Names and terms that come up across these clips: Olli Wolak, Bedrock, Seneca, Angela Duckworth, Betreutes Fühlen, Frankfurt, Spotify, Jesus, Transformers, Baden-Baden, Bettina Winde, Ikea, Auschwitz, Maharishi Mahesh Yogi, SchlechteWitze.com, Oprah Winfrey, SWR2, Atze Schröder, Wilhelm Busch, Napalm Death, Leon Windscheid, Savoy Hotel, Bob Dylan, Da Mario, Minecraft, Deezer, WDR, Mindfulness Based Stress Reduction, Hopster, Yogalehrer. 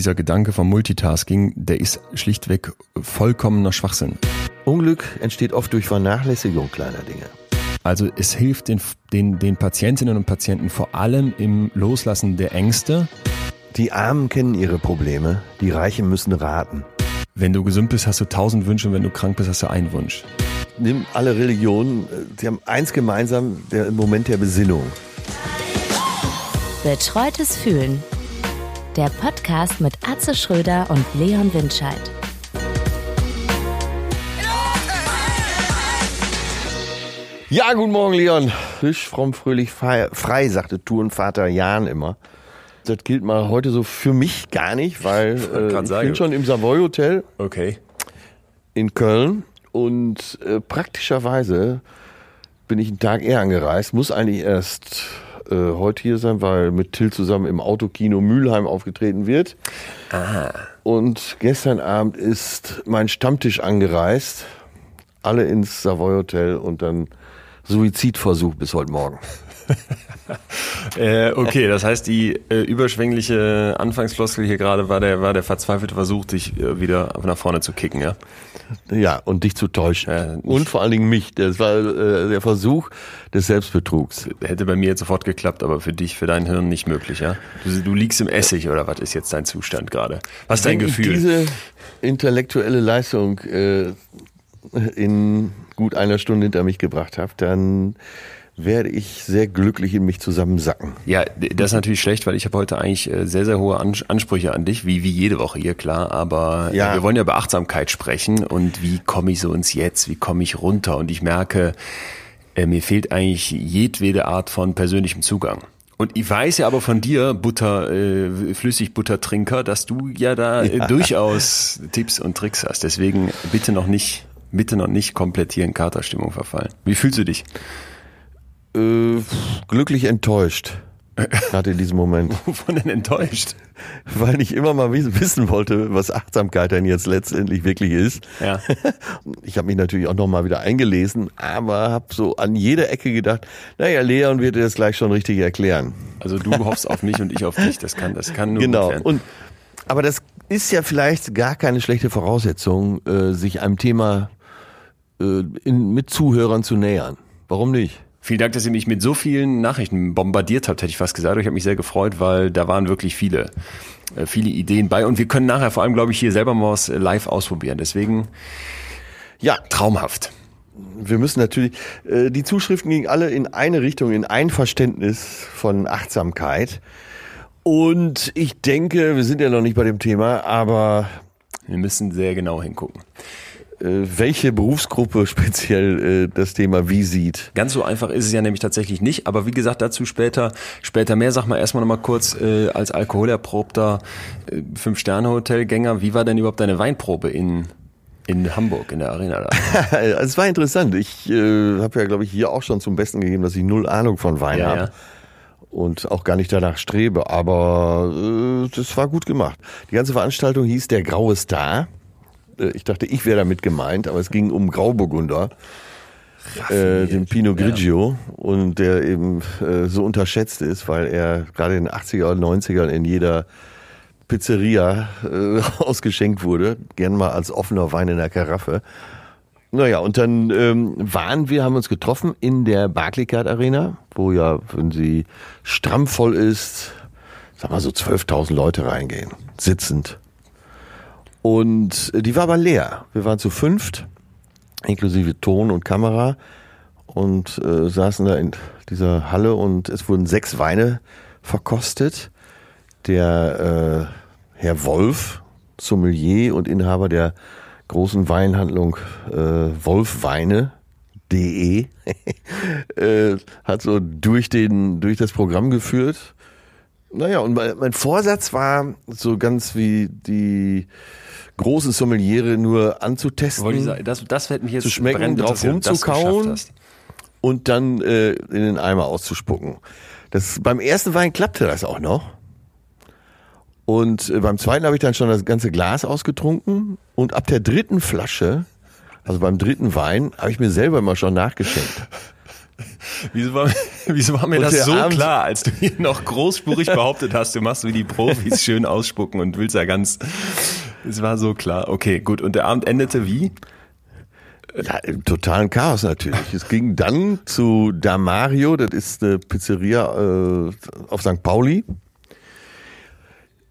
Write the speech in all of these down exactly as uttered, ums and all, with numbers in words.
dieser Gedanke vom Multitasking, der ist schlichtweg vollkommener Schwachsinn. Unglück entsteht oft durch Vernachlässigung kleiner Dinge. Also es hilft den, den, den Patientinnen und Patienten vor allem im Loslassen der Ängste. Die Armen kennen ihre Probleme, die Reichen müssen raten. Wenn du gesund bist, hast du tausend Wünsche und wenn du krank bist, hast du einen Wunsch. Nimm alle Religionen, sie haben eins gemeinsam, der Moment der Besinnung. Betreutes Fühlen. Der Podcast mit Atze Schröder und Leon Windscheid. Ja, guten Morgen, Leon. Frisch, fromm, fröhlich, frei, sagte Tourenvater Jan immer. Das gilt mal heute so für mich gar nicht, weil äh, ich sagen. bin schon im Savoy Hotel okay. in Köln und äh, praktischerweise bin ich einen Tag eher angereist, muss eigentlich erst äh, heute hier sein, weil mit Till zusammen im Autokino Mühlheim aufgetreten wird. Aha. Und gestern Abend ist mein Stammtisch angereist, alle ins Savoy Hotel und dann Suizidversuch bis heute Morgen. äh, okay, das heißt, die äh, überschwängliche Anfangsfloskel hier gerade war der, war der verzweifelte Versuch, dich äh, wieder nach vorne zu kicken, ja? Ja, und dich zu täuschen. Äh, und vor allen Dingen mich. Das war äh, der Versuch des Selbstbetrugs. Hätte bei mir jetzt sofort geklappt, aber für dich, für dein Hirn nicht möglich, ja? Du, du liegst im Essig, oder was ist jetzt dein Zustand gerade? Was ist dein Gefühl? Wenn ich diese intellektuelle Leistung äh, in gut einer Stunde hinter mich gebracht habe, dann werde ich sehr glücklich in mich zusammensacken. Ja, das ist natürlich schlecht, weil ich habe heute eigentlich sehr, sehr hohe Ansprüche an dich, wie, wie jede Woche hier, klar. Aber ja. wir wollen ja über Achtsamkeit sprechen und wie komme ich so ins Jetzt, wie komme ich runter? Und ich merke, mir fehlt eigentlich jedwede Art von persönlichem Zugang. Und ich weiß ja aber von dir, Butter, äh, Flüssigbuttertrinker, dass du ja da ja. durchaus Tipps und Tricks hast. Deswegen bitte noch nicht, bitte noch nicht komplett hier in Katerstimmung verfallen. Wie fühlst du dich? Äh, glücklich enttäuscht. Gerade in diesem Moment. Wovon denn enttäuscht? Weil ich immer mal wissen wollte, was Achtsamkeit denn jetzt letztendlich wirklich ist. Ja. Ich habe mich natürlich auch nochmal wieder eingelesen, aber habe so an jeder Ecke gedacht, naja, Leon wird dir das gleich schon richtig erklären. Also du hoffst auf mich und ich auf dich, das kann, das kann nur genau. gut werden. Und, aber das ist ja vielleicht gar keine schlechte Voraussetzung, äh, sich einem Thema äh, in, mit Zuhörern zu nähern. Warum nicht? Vielen Dank, dass ihr mich mit so vielen Nachrichten bombardiert habt, hätte ich fast gesagt. Ich habe mich sehr gefreut, weil da waren wirklich viele, viele Ideen bei. Und wir können nachher vor allem, glaube ich, hier selber mal was live ausprobieren. Deswegen, ja, traumhaft. Wir müssen natürlich, die Zuschriften gingen alle in eine Richtung, in ein Verständnis von Achtsamkeit. Und ich denke, wir sind ja noch nicht bei dem Thema, aber wir müssen sehr genau hingucken. Welche Berufsgruppe speziell äh, das Thema wie sieht. Ganz so einfach ist es ja nämlich tatsächlich nicht, aber wie gesagt, dazu später später mehr. Sag mal erstmal nochmal kurz, äh, als alkoholerprobter äh, Fünf-Sterne-Hotelgänger, wie war denn überhaupt deine Weinprobe in in Hamburg, in der Arena? Da? Es war interessant. Ich äh, habe ja, glaube ich, hier auch schon zum Besten gegeben, dass ich null Ahnung von Wein ja, habe. Ja. Und auch gar nicht danach strebe, aber äh, das war gut gemacht. Die ganze Veranstaltung hieß Der graue Star. Ich dachte, ich wäre damit gemeint, aber es ging um Grauburgunder, äh, den Pinot Grigio, ja. und der eben äh, so unterschätzt ist, weil er gerade in den achtziger und neunzigern in jeder Pizzeria äh, ausgeschenkt wurde, gern mal als offener Wein in der Karaffe. Naja, und dann ähm, waren wir, haben uns getroffen in der Barclaycard-Arena, wo ja, wenn sie stramm voll ist, sag mal so zwölftausend Leute reingehen, sitzend. Und die war aber leer. Wir waren zu fünft, inklusive Ton und Kamera, und äh, saßen da in dieser Halle und es wurden sechs Weine verkostet. Der äh, Herr Wolf, Sommelier und Inhaber der großen Weinhandlung äh, wolfweine punkt de äh, hat so durch den durch das Programm geführt. Naja, und mein Vorsatz war, so ganz wie die großen Sommeliere nur anzutesten, Wollte ich sagen, das, das fällt mich jetzt zu schmecken, drauf rumzukauen und dann äh, in den Eimer auszuspucken. Das, beim ersten Wein klappte das auch noch. Und äh, beim zweiten habe ich dann schon das ganze Glas ausgetrunken. Und ab der dritten Flasche, also beim dritten Wein, habe ich mir selber immer schon nachgeschenkt. Wieso war Wieso war mir das so Abend klar, als du hier noch großspurig behauptet hast, du machst wie die Profis, schön ausspucken und willst ja ganz... Es war so klar. Okay, gut. Und der Abend endete wie? Ja, im totalen Chaos natürlich. Es ging dann zu Da Mario, das ist eine Pizzeria äh, auf Sankt Pauli.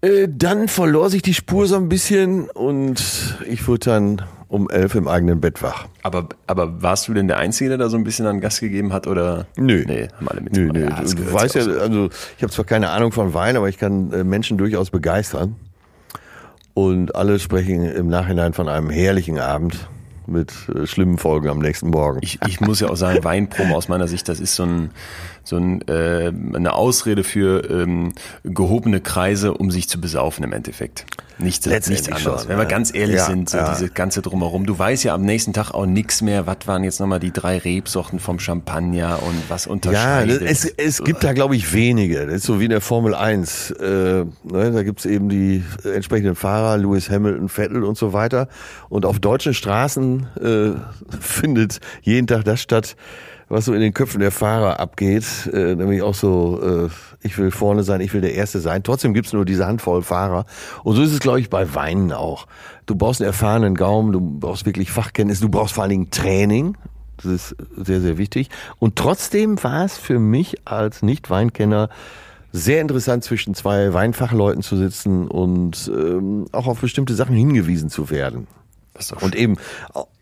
Äh, dann verlor sich die Spur so ein bisschen und ich wurde dann um elf im eigenen Bett wach. Aber, aber warst du denn der Einzige, der da so ein bisschen an Gas gegeben hat? Oder? Nö. Nee, haben alle mitgemacht. Nö, nö. Ja, du weißt ja, also ich habe zwar keine Ahnung von Wein, aber ich kann äh, Menschen durchaus begeistern. Und alle sprechen im Nachhinein von einem herrlichen Abend mit äh, schlimmen Folgen am nächsten Morgen. Ich, ich muss ja auch sagen, Weinproben aus meiner Sicht, das ist so, ein, so ein, äh, eine Ausrede für ähm, gehobene Kreise, um sich zu besaufen im Endeffekt. Nichts, nichts anderes. Schon, wenn wir ja. ganz ehrlich ja, sind, so ja. diese ganze Drumherum. Du weißt ja am nächsten Tag auch nichts mehr. Was waren jetzt nochmal die drei Rebsorten vom Champagner und was unterscheidet? Ja, das, es, es gibt da glaube ich wenige. Das ist so wie in der Formel eins. Äh, ne, da gibt es eben die entsprechenden Fahrer, Lewis Hamilton, Vettel und so weiter. Und auf deutschen Straßen äh, findet jeden Tag das statt, was so in den Köpfen der Fahrer abgeht, äh, nämlich auch so, äh, ich will vorne sein, ich will der Erste sein. Trotzdem gibt's nur diese Handvoll Fahrer. Und so ist es, glaube ich, bei Weinen auch. Du brauchst einen erfahrenen Gaumen, du brauchst wirklich Fachkenntnis, du brauchst vor allen Dingen Training. Das ist sehr, sehr wichtig. Und trotzdem war es für mich als Nicht-Weinkenner sehr interessant, zwischen zwei Weinfachleuten zu sitzen und ähm, auch auf bestimmte Sachen hingewiesen zu werden. Und eben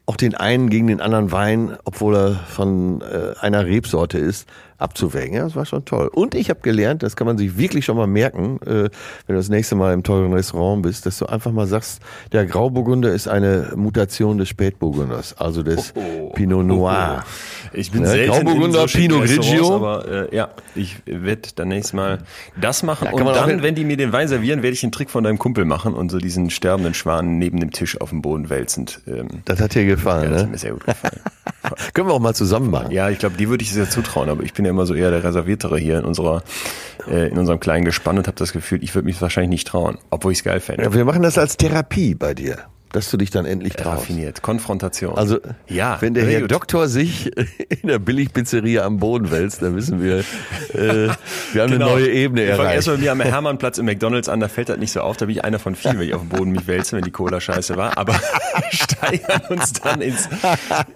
auch den einen gegen den anderen Wein, obwohl er von äh, einer Rebsorte ist, abzuwägen. Ja, das war schon toll. Und ich habe gelernt, das kann man sich wirklich schon mal merken, äh, wenn du das nächste Mal im teuren Restaurant bist, dass du einfach mal sagst, der Grauburgunder ist eine Mutation des Spätburgunders, also des oh, oh, Pinot Noir. Oh, oh. Ich bin ja, selten Grauburgunder, in so Pinot Grigio. Aber äh, ja, ich werde dann nächstes Mal das machen. Ja, und dann, wenn die mir den Wein servieren, werde ich den Trick von deinem Kumpel machen und so diesen sterbenden Schwan neben dem Tisch auf dem Boden wälzend. Ähm, das hat dir gefallen. Gefallen, ja, das hat mir sehr gut gefallen. Können wir auch mal zusammen machen. Ja, ich glaube, die würde ich sehr zutrauen, aber ich bin ja immer so eher der Reserviertere hier in unserer, äh, in unserem kleinen Gespann und habe das Gefühl, ich würde mich wahrscheinlich nicht trauen, obwohl ich es geil fände. Ja, wir machen das als Therapie bei dir, dass du dich dann endlich traust. Raffiniert, Konfrontation. Also, ja, wenn der Herr gut. Doktor sich in der Billigpizzeria am Boden wälzt, dann wissen wir, äh, wir haben genau. eine neue Ebene erreicht. Ich fange erstmal mir am Hermannplatz im McDonalds an, da fällt das nicht so auf, da bin ich einer von vielen, wenn ich auf dem Boden mich wälze, wenn die Cola scheiße war, aber steigern uns dann ins,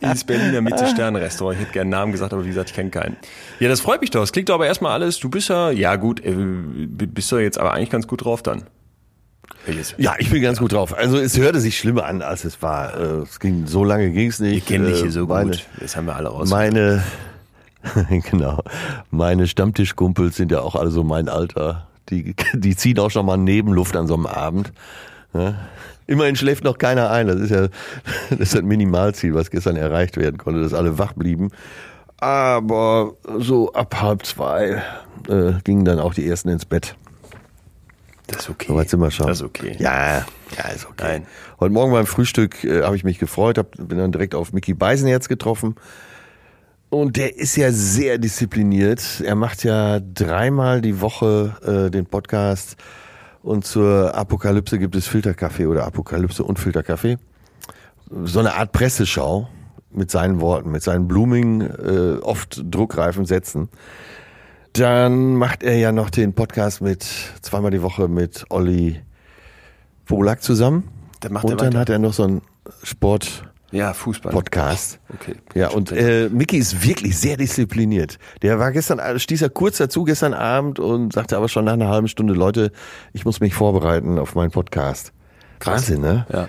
ins Berliner Mitte-Stern-Restaurant. Ich hätte gerne einen Namen gesagt, aber wie gesagt, ich kenne keinen. Ja, das freut mich doch, es klingt doch aber erstmal alles, du bist ja, ja gut, äh, bist du jetzt aber eigentlich ganz gut drauf dann. Ja, ich bin ganz gut drauf. Also es hörte sich schlimmer an, als es war. Es ging, so lange ging es nicht. Ich kenne dich hier so meine, gut. Das haben wir alle raus. Meine, genau. Meine Stammtischkumpels sind ja auch alle so mein Alter. Die, die ziehen auch schon mal Nebenluft an so einem Abend. Ja. Immerhin schläft noch keiner ein. Das ist ja das ist ein Minimalziel, was gestern erreicht werden konnte, dass alle wach blieben. Aber so ab halb zwei äh, gingen dann auch die ersten ins Bett. Das ist okay. So weit sind wir schon. Das ist okay. Ja, ja, ist okay. Nein. Heute Morgen beim Frühstück äh, habe ich mich gefreut, hab, bin dann direkt auf Mickey Beisenherz getroffen. Und der ist ja sehr diszipliniert. Er macht ja dreimal die Woche äh, den Podcast. Und zur Apokalypse gibt es Filterkaffee oder Apokalypse und Filterkaffee. So eine Art Presseschau mit seinen Worten, mit seinen blumigen, äh, oft druckreifen Sätzen. Dann macht er ja noch den Podcast mit zweimal die Woche mit Olli Wolak zusammen. Dann macht und dann weiter. Hat er noch so einen Sport- ja, Fußball. Podcast. Okay. Ja, und äh, Mickey ist wirklich sehr diszipliniert. Der war gestern, stieß er kurz dazu gestern Abend und sagte aber schon nach einer halben Stunde, Leute, ich muss mich vorbereiten auf meinen Podcast. Krass. Wahnsinn, ne? Ja.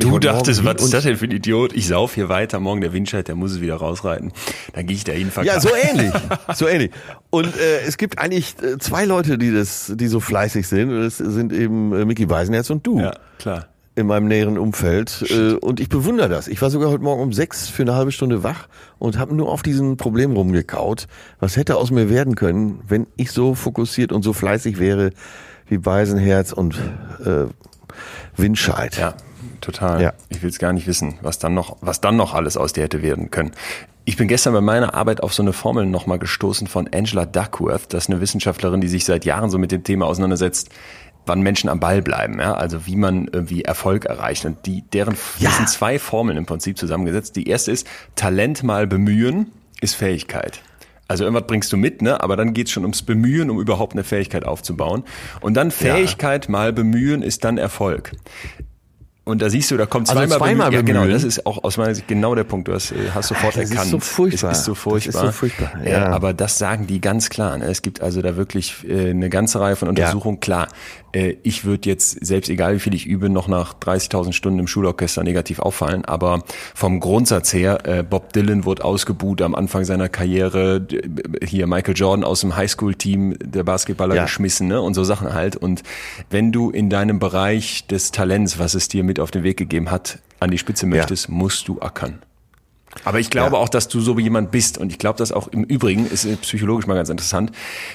Du dachtest, was ist das denn für ein Idiot? Ich sauf hier weiter, morgen der Windscheid, der muss es wieder rausreiten. Dann gehe ich da hin. Ja, so ähnlich, so ähnlich. Und äh, es gibt eigentlich äh, zwei Leute, die das, die so fleißig sind. Und das sind eben äh, Mickey Beisenherz und du. Ja, klar. In meinem näheren Umfeld. Äh, und ich bewundere das. Ich war sogar heute Morgen um sechs für eine halbe Stunde wach und habe nur auf diesem Problem rumgekaut. Was hätte aus mir werden können, wenn ich so fokussiert und so fleißig wäre wie Beisenherz und äh, Windscheid. Ja. Total. Ja. Ich will es gar nicht wissen, was dann noch, was dann noch alles aus dir hätte werden können. Ich bin gestern bei meiner Arbeit auf so eine Formel nochmal gestoßen von Angela Duckworth. Das ist eine Wissenschaftlerin, die sich seit Jahren so mit dem Thema auseinandersetzt, wann Menschen am Ball bleiben, ja, also wie man irgendwie Erfolg erreicht. Und die, deren, ja. das sind zwei Formeln im Prinzip zusammengesetzt. Die erste ist, Talent mal bemühen ist Fähigkeit. Also irgendwas bringst du mit, ne? Aber dann geht's schon ums Bemühen, um überhaupt eine Fähigkeit aufzubauen. Und dann Fähigkeit ja. mal bemühen ist dann Erfolg. Und da siehst du, da kommt zweimal, also zweimal bemühen. bemühen. Ja, genau, das ist auch aus meiner Sicht genau der Punkt. Du hast, hast sofort das erkannt. Ist so furchtbar. Es ist so furchtbar. Das ist so furchtbar. Ja. Ja, aber das sagen die ganz klar. Es gibt also da wirklich eine ganze Reihe von Untersuchungen. Ja. Klar, ich würde jetzt, selbst egal wie viel ich übe, noch nach dreißigtausend Stunden im Schulorchester negativ auffallen. Aber vom Grundsatz her, Bob Dylan wurde ausgebuht am Anfang seiner Karriere. Hier Michael Jordan aus dem Highschool-Team, der Basketballer, ja. geschmissen, ne? Und so Sachen halt. Und wenn du in deinem Bereich des Talents, was es dir mit auf den Weg gegeben hat, an die Spitze möchtest, ja. musst du ackern. Aber ich glaube ja. auch, dass du so jemand bist, und ich glaube, dass auch im Übrigen, ist psychologisch mal ganz interessant,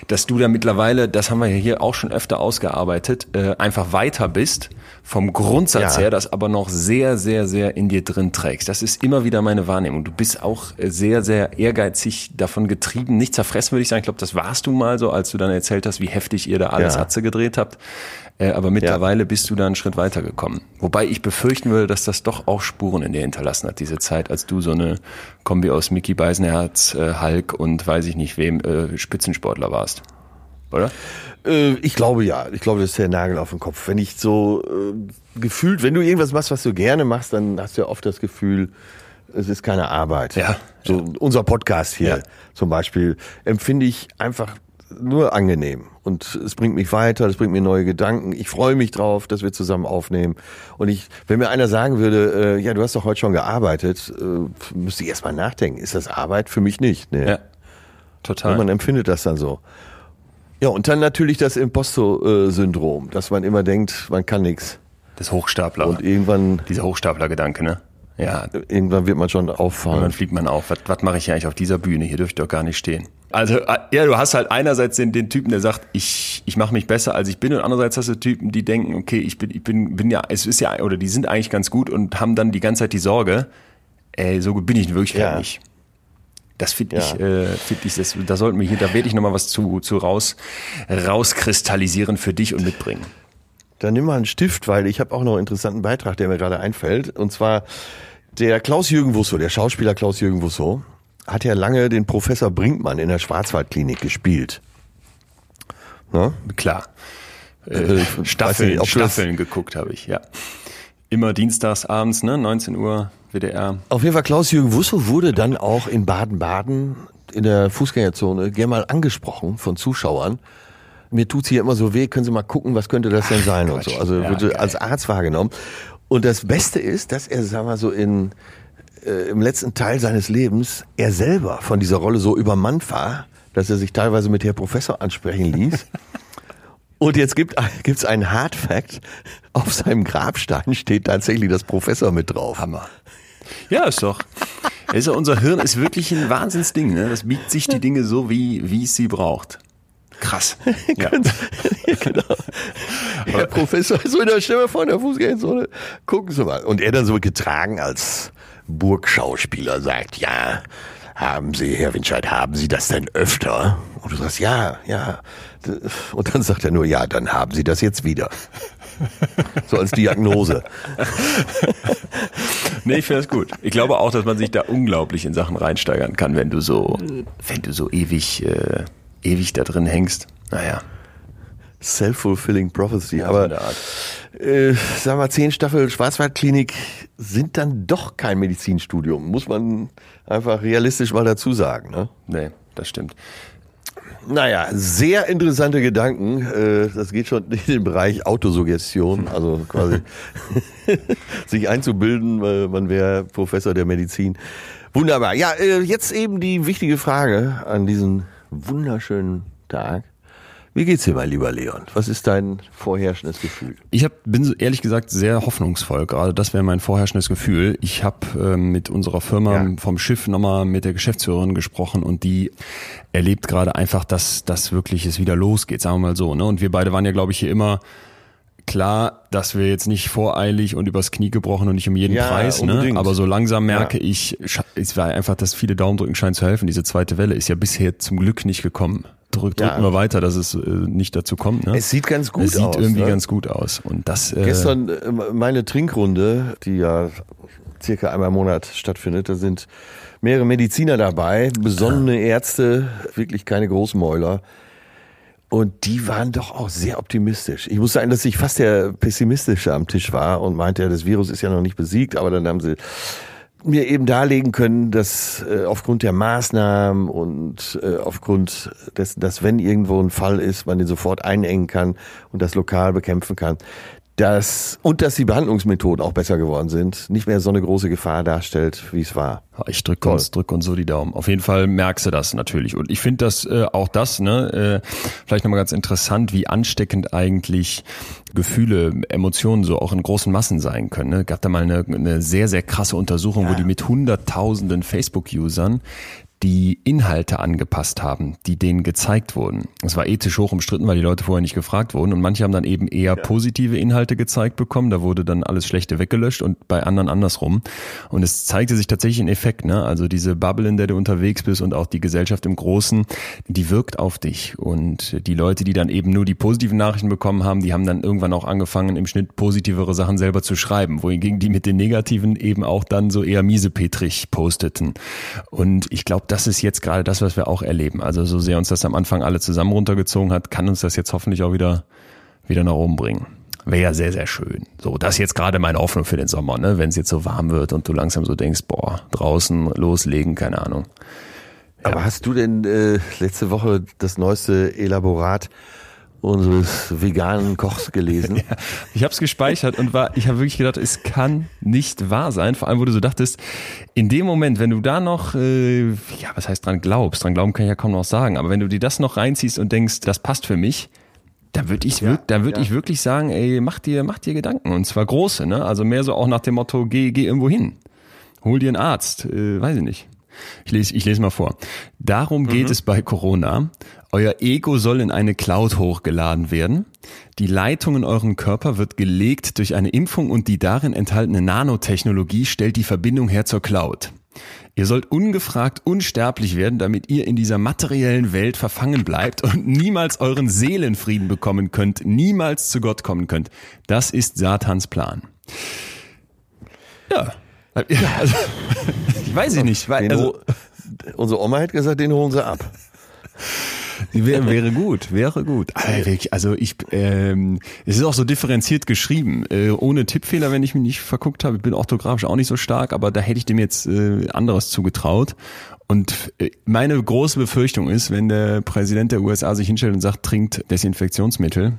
dass du da mittlerweile, das haben wir hier auch schon öfter ausgearbeitet, äh, einfach weiter bist, vom Grundsatz ja. her, das aber noch sehr, sehr, sehr in dir drin trägst. Das ist immer wieder meine Wahrnehmung. Du bist auch sehr, sehr ehrgeizig davon getrieben, nicht zerfressen würde ich sagen, ich glaube, das warst du mal so, als du dann erzählt hast, wie heftig ihr da alles ja. Atze gedreht habt. Aber mittlerweile ja. bist du da einen Schritt weiter gekommen. Wobei ich befürchten würde, dass das doch auch Spuren in dir hinterlassen hat, diese Zeit, als du so eine Kombi aus Mickey Beisenherz, Hulk und weiß ich nicht wem, Spitzensportler warst. Oder? Ich glaube ja. Ich glaube, das ist der Nagel auf den Kopf. Wenn ich so äh, gefühlt, wenn du irgendwas machst, was du gerne machst, dann hast du ja oft das Gefühl, es ist keine Arbeit. Ja. So unser Podcast hier ja. zum Beispiel empfinde ich einfach nur angenehm. Und es bringt mich weiter, es bringt mir neue Gedanken. Ich freue mich drauf, dass wir zusammen aufnehmen. Und ich, wenn mir einer sagen würde, äh, ja, du hast doch heute schon gearbeitet, äh, müsste ich erstmal nachdenken. Ist das Arbeit? Für mich nicht. Nee. Ja, total. Und man empfindet das dann so. Ja, und dann natürlich das Imposto-Syndrom, dass man immer denkt, man kann nichts. Das Hochstapler. Und irgendwann. Dieser Hochstapler-Gedanke, ne? Ja. Irgendwann wird man schon auffallen. Irgendwann fliegt man auf. Was, was mache ich eigentlich auf dieser Bühne? Hier dürfte ich doch gar nicht stehen. Also, ja, du hast halt einerseits den, den Typen, der sagt, ich, ich mache mich besser, als ich bin, und andererseits hast du Typen, die denken, okay, ich bin, ich bin, bin ja, es ist ja, oder die sind eigentlich ganz gut und haben dann die ganze Zeit die Sorge, ey, so bin ich in Wirklichkeit ja. nicht. Das finde ich, ja. äh, find ich das, da sollten wir hier, da werde ich nochmal was zu, zu raus, rauskristallisieren für dich und mitbringen. Dann nimm mal einen Stift, weil ich habe auch noch einen interessanten Beitrag, der mir gerade einfällt. Und zwar der Klaus-Jürgen Wussow, der Schauspieler Klaus-Jürgen Wussow, hat ja lange den Professor Brinkmann in der Schwarzwaldklinik gespielt. Ne? Klar. Äh, Staffeln, nicht, Staffeln geguckt habe ich, ja. Immer dienstags abends, ne? neunzehn Uhr, W D R. Auf jeden Fall, Klaus-Jürgen Wussow wurde dann auch in Baden-Baden in der Fußgängerzone gern mal angesprochen von Zuschauern. Mir tut's hier immer so weh, können Sie mal gucken, was könnte das denn sein? Ach, und so. Also ja, wird okay. als Arzt wahrgenommen. Und das Beste ist, dass er, sagen wir mal so, in Äh, im letzten Teil seines Lebens er selber von dieser Rolle so übermannt war, dass er sich teilweise mit Herr Professor ansprechen ließ. Und jetzt gibt es einen Hard Fact. Auf seinem Grabstein steht tatsächlich das Professor mit drauf. Hammer. Ja, ist doch. Also unser Hirn ist wirklich ein Wahnsinnsding. Ne? Das biegt sich die Dinge so, wie, wie es sie braucht. Krass. Ja. Ja, genau. Herr Professor, so in der Stimme von der Fußgängerzone. Gucken Sie mal. Und er dann so getragen als Burgschauspieler sagt, ja, haben Sie, Herr Windscheid, haben Sie das denn öfter? Und du sagst, ja, ja. Und dann sagt er nur, ja, dann haben Sie das jetzt wieder. So als Diagnose. Nee, ich finde das gut. Ich glaube auch, dass man sich da unglaublich in Sachen reinsteigern kann, wenn du so, wenn du so ewig, äh, ewig da drin hängst. Naja. Self-fulfilling prophecy, ja, aber äh, sag mal, zehn Staffeln Schwarzwaldklinik sind dann doch kein Medizinstudium, muss man einfach realistisch mal dazu sagen. Ne? Nee, das stimmt. Naja, sehr interessante Gedanken, äh, das geht schon in den Bereich Autosuggestion, also quasi sich einzubilden, weil man wäre Professor der Medizin. Wunderbar, ja, äh, jetzt eben die wichtige Frage an diesem wunderschönen Tag. Wie geht's dir, mein lieber Leon? Was ist dein vorherrschendes Gefühl? Ich hab, bin ehrlich gesagt sehr hoffnungsvoll gerade. Das wäre mein vorherrschendes Gefühl. Ich habe ähm, mit unserer Firma ja. vom Schiff nochmal mit der Geschäftsführerin gesprochen und die erlebt gerade einfach, dass das wirklich es wieder losgeht, sagen wir mal so. Ne? Und wir beide waren ja, glaube ich, hier immer klar, dass wir jetzt nicht voreilig und übers Knie gebrochen und nicht um jeden ja, Preis, ne? Aber so langsam merke ja. ich, es war einfach, dass viele Daumendrücken scheinen zu helfen. Diese zweite Welle ist ja bisher zum Glück nicht gekommen. Drück, drücken ja. wir weiter, dass es äh, nicht dazu kommt. Ne? Es sieht ganz gut aus. Es sieht aus, irgendwie ne? ganz gut aus. Und das, äh, Gestern äh, meine Trinkrunde, die ja circa einmal im Monat stattfindet. Da sind mehrere Mediziner dabei, besonnene Ärzte, wirklich keine Großmäuler. Und die waren doch auch sehr optimistisch. Ich muss sagen, dass ich fast der Pessimistische am Tisch war und meinte, ja, das Virus ist ja noch nicht besiegt. Aber dann haben sie mir eben darlegen können, dass äh, aufgrund der Maßnahmen und äh, aufgrund dessen, dass wenn irgendwo ein Fall ist, man den sofort einengen kann und das lokal bekämpfen kann. Das, und dass die Behandlungsmethoden auch besser geworden sind, nicht mehr so eine große Gefahr darstellt, wie es war. Ich drücke uns, drück uns so die Daumen. Auf jeden Fall merkst du das natürlich. Und ich finde das äh, auch das, ne, äh, vielleicht nochmal ganz interessant, wie ansteckend eigentlich Gefühle, Emotionen so auch in großen Massen sein können. Ne? Gab da mal eine, eine sehr, sehr krasse Untersuchung, ja, wo die mit hunderttausenden Facebook-Usern die Inhalte angepasst haben, die denen gezeigt wurden. Das war ethisch hoch umstritten, weil die Leute vorher nicht gefragt wurden und manche haben dann eben eher positive Inhalte gezeigt bekommen, da wurde dann alles Schlechte weggelöscht und bei anderen andersrum und es zeigte sich tatsächlich ein Effekt, ne? Also diese Bubble, in der du unterwegs bist und auch die Gesellschaft im Großen, die wirkt auf dich und die Leute, die dann eben nur die positiven Nachrichten bekommen haben, die haben dann irgendwann auch angefangen, im Schnitt positivere Sachen selber zu schreiben, wohingegen die mit den Negativen eben auch dann so eher miesepetrig posteten und ich glaube, das ist jetzt gerade das, was wir auch erleben. Also so sehr uns das am Anfang alle zusammen runtergezogen hat, kann uns das jetzt hoffentlich auch wieder, wieder nach oben bringen. Wäre ja sehr, sehr schön. So, das ist jetzt gerade meine Hoffnung für den Sommer, ne? Wenn es jetzt so warm wird und du langsam so denkst, boah, draußen loslegen, keine Ahnung. Ja. Aber hast du denn äh, letzte Woche das neueste Elaborat unseres veganen Kochs gelesen? Ja, ich habe es gespeichert und war, ich habe wirklich gedacht, es kann nicht wahr sein. Vor allem, wo du so dachtest, in dem Moment, wenn du da noch, äh, ja, was heißt dran glaubst, dran glauben kann ich ja kaum noch sagen, aber wenn du dir das noch reinziehst und denkst, das passt für mich, da würde ich, ja, da würd ja. ich wirklich sagen, ey, mach dir, mach dir Gedanken und zwar große, ne? Also mehr so auch nach dem Motto, geh, geh irgendwo hin, hol dir einen Arzt, äh, weiß ich nicht. Ich lese, ich lese mal vor. Darum geht mhm. es bei Corona. Euer Ego soll in eine Cloud hochgeladen werden. Die Leitung in euren Körper wird gelegt durch eine Impfung und die darin enthaltene Nanotechnologie stellt die Verbindung her zur Cloud. Ihr sollt ungefragt unsterblich werden, damit ihr in dieser materiellen Welt verfangen bleibt und niemals euren Seelenfrieden bekommen könnt, niemals zu Gott kommen könnt. Das ist Satans Plan. Ja. Ja, also, ich weiß ich nicht. Weil, also, unsere Oma hätte gesagt, den holen sie ab. Wäre, wäre gut, wäre gut. Also ich, ähm, es ist auch so differenziert geschrieben, äh, ohne Tippfehler, wenn ich mich nicht verguckt habe. Ich bin orthografisch auch nicht so stark, aber da hätte ich dem jetzt äh, anderes zugetraut. Und äh, meine große Befürchtung ist, wenn der Präsident der U S A sich hinstellt und sagt, trinkt Desinfektionsmittel.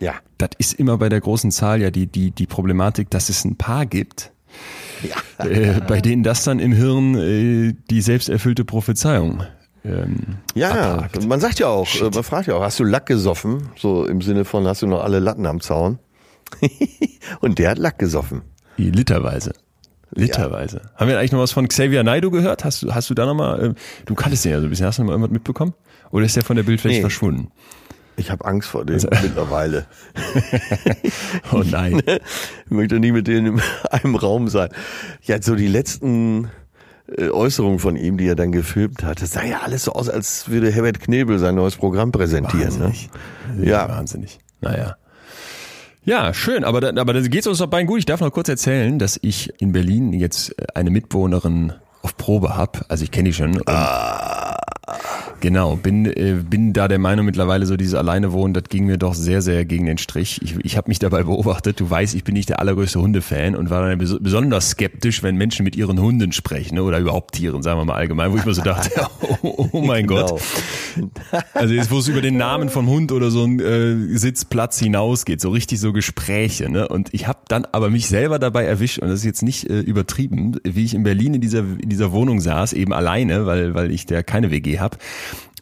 Ja. Das ist immer bei der großen Zahl ja die, die, die Problematik, dass es ein paar gibt. Ja. Äh, bei denen das dann im Hirn äh, die selbsterfüllte Prophezeiung ähm, ja, abhakt. Man sagt ja auch, Shit. man fragt ja auch, hast du Lack gesoffen? So im Sinne von, hast du noch alle Latten am Zaun? Und der hat Lack gesoffen. Literweise. Literweise. Ja. Haben wir eigentlich noch was von Xavier Naidoo gehört? Hast du, hast du da nochmal, äh, du kanntest den ja so ein bisschen, hast du noch mal irgendwas mitbekommen? Oder ist der von der Bildfläche nee. verschwunden? Ich habe Angst vor dem also, mittlerweile. Oh nein. Ich möchte nie mit denen in einem Raum sein. Ja, so die letzten Äußerungen von ihm, die er dann gefilmt hat, das sah ja alles so aus, als würde Herbert Knebel sein neues Programm präsentieren. Wahnsinnig. Ne? Ja, wahnsinnig. Naja. Ja, schön, aber da, aber da geht es uns doch beiden gut. Ich darf noch kurz erzählen, dass ich in Berlin jetzt eine Mitbewohnerin auf Probe habe. Also ich kenne die schon. Ah. Genau, bin äh, bin da der Meinung mittlerweile so dieses Alleine-Wohnen, das ging mir doch sehr, sehr gegen den Strich. Ich, ich habe mich dabei beobachtet, du weißt, ich bin nicht der allergrößte Hundefan und war dann bes- besonders skeptisch, wenn Menschen mit ihren Hunden sprechen, ne, oder überhaupt Tieren, sagen wir mal allgemein, wo ich mir so dachte, oh, oh mein genau. Gott. Also jetzt, wo es über den Namen von Hund oder so einen äh, Sitzplatz hinausgeht, so richtig so Gespräche, ne? Und ich habe dann aber mich selber dabei erwischt, und das ist jetzt nicht äh, übertrieben, wie ich in Berlin in dieser in dieser Wohnung saß, eben alleine, weil weil ich da keine W G habe.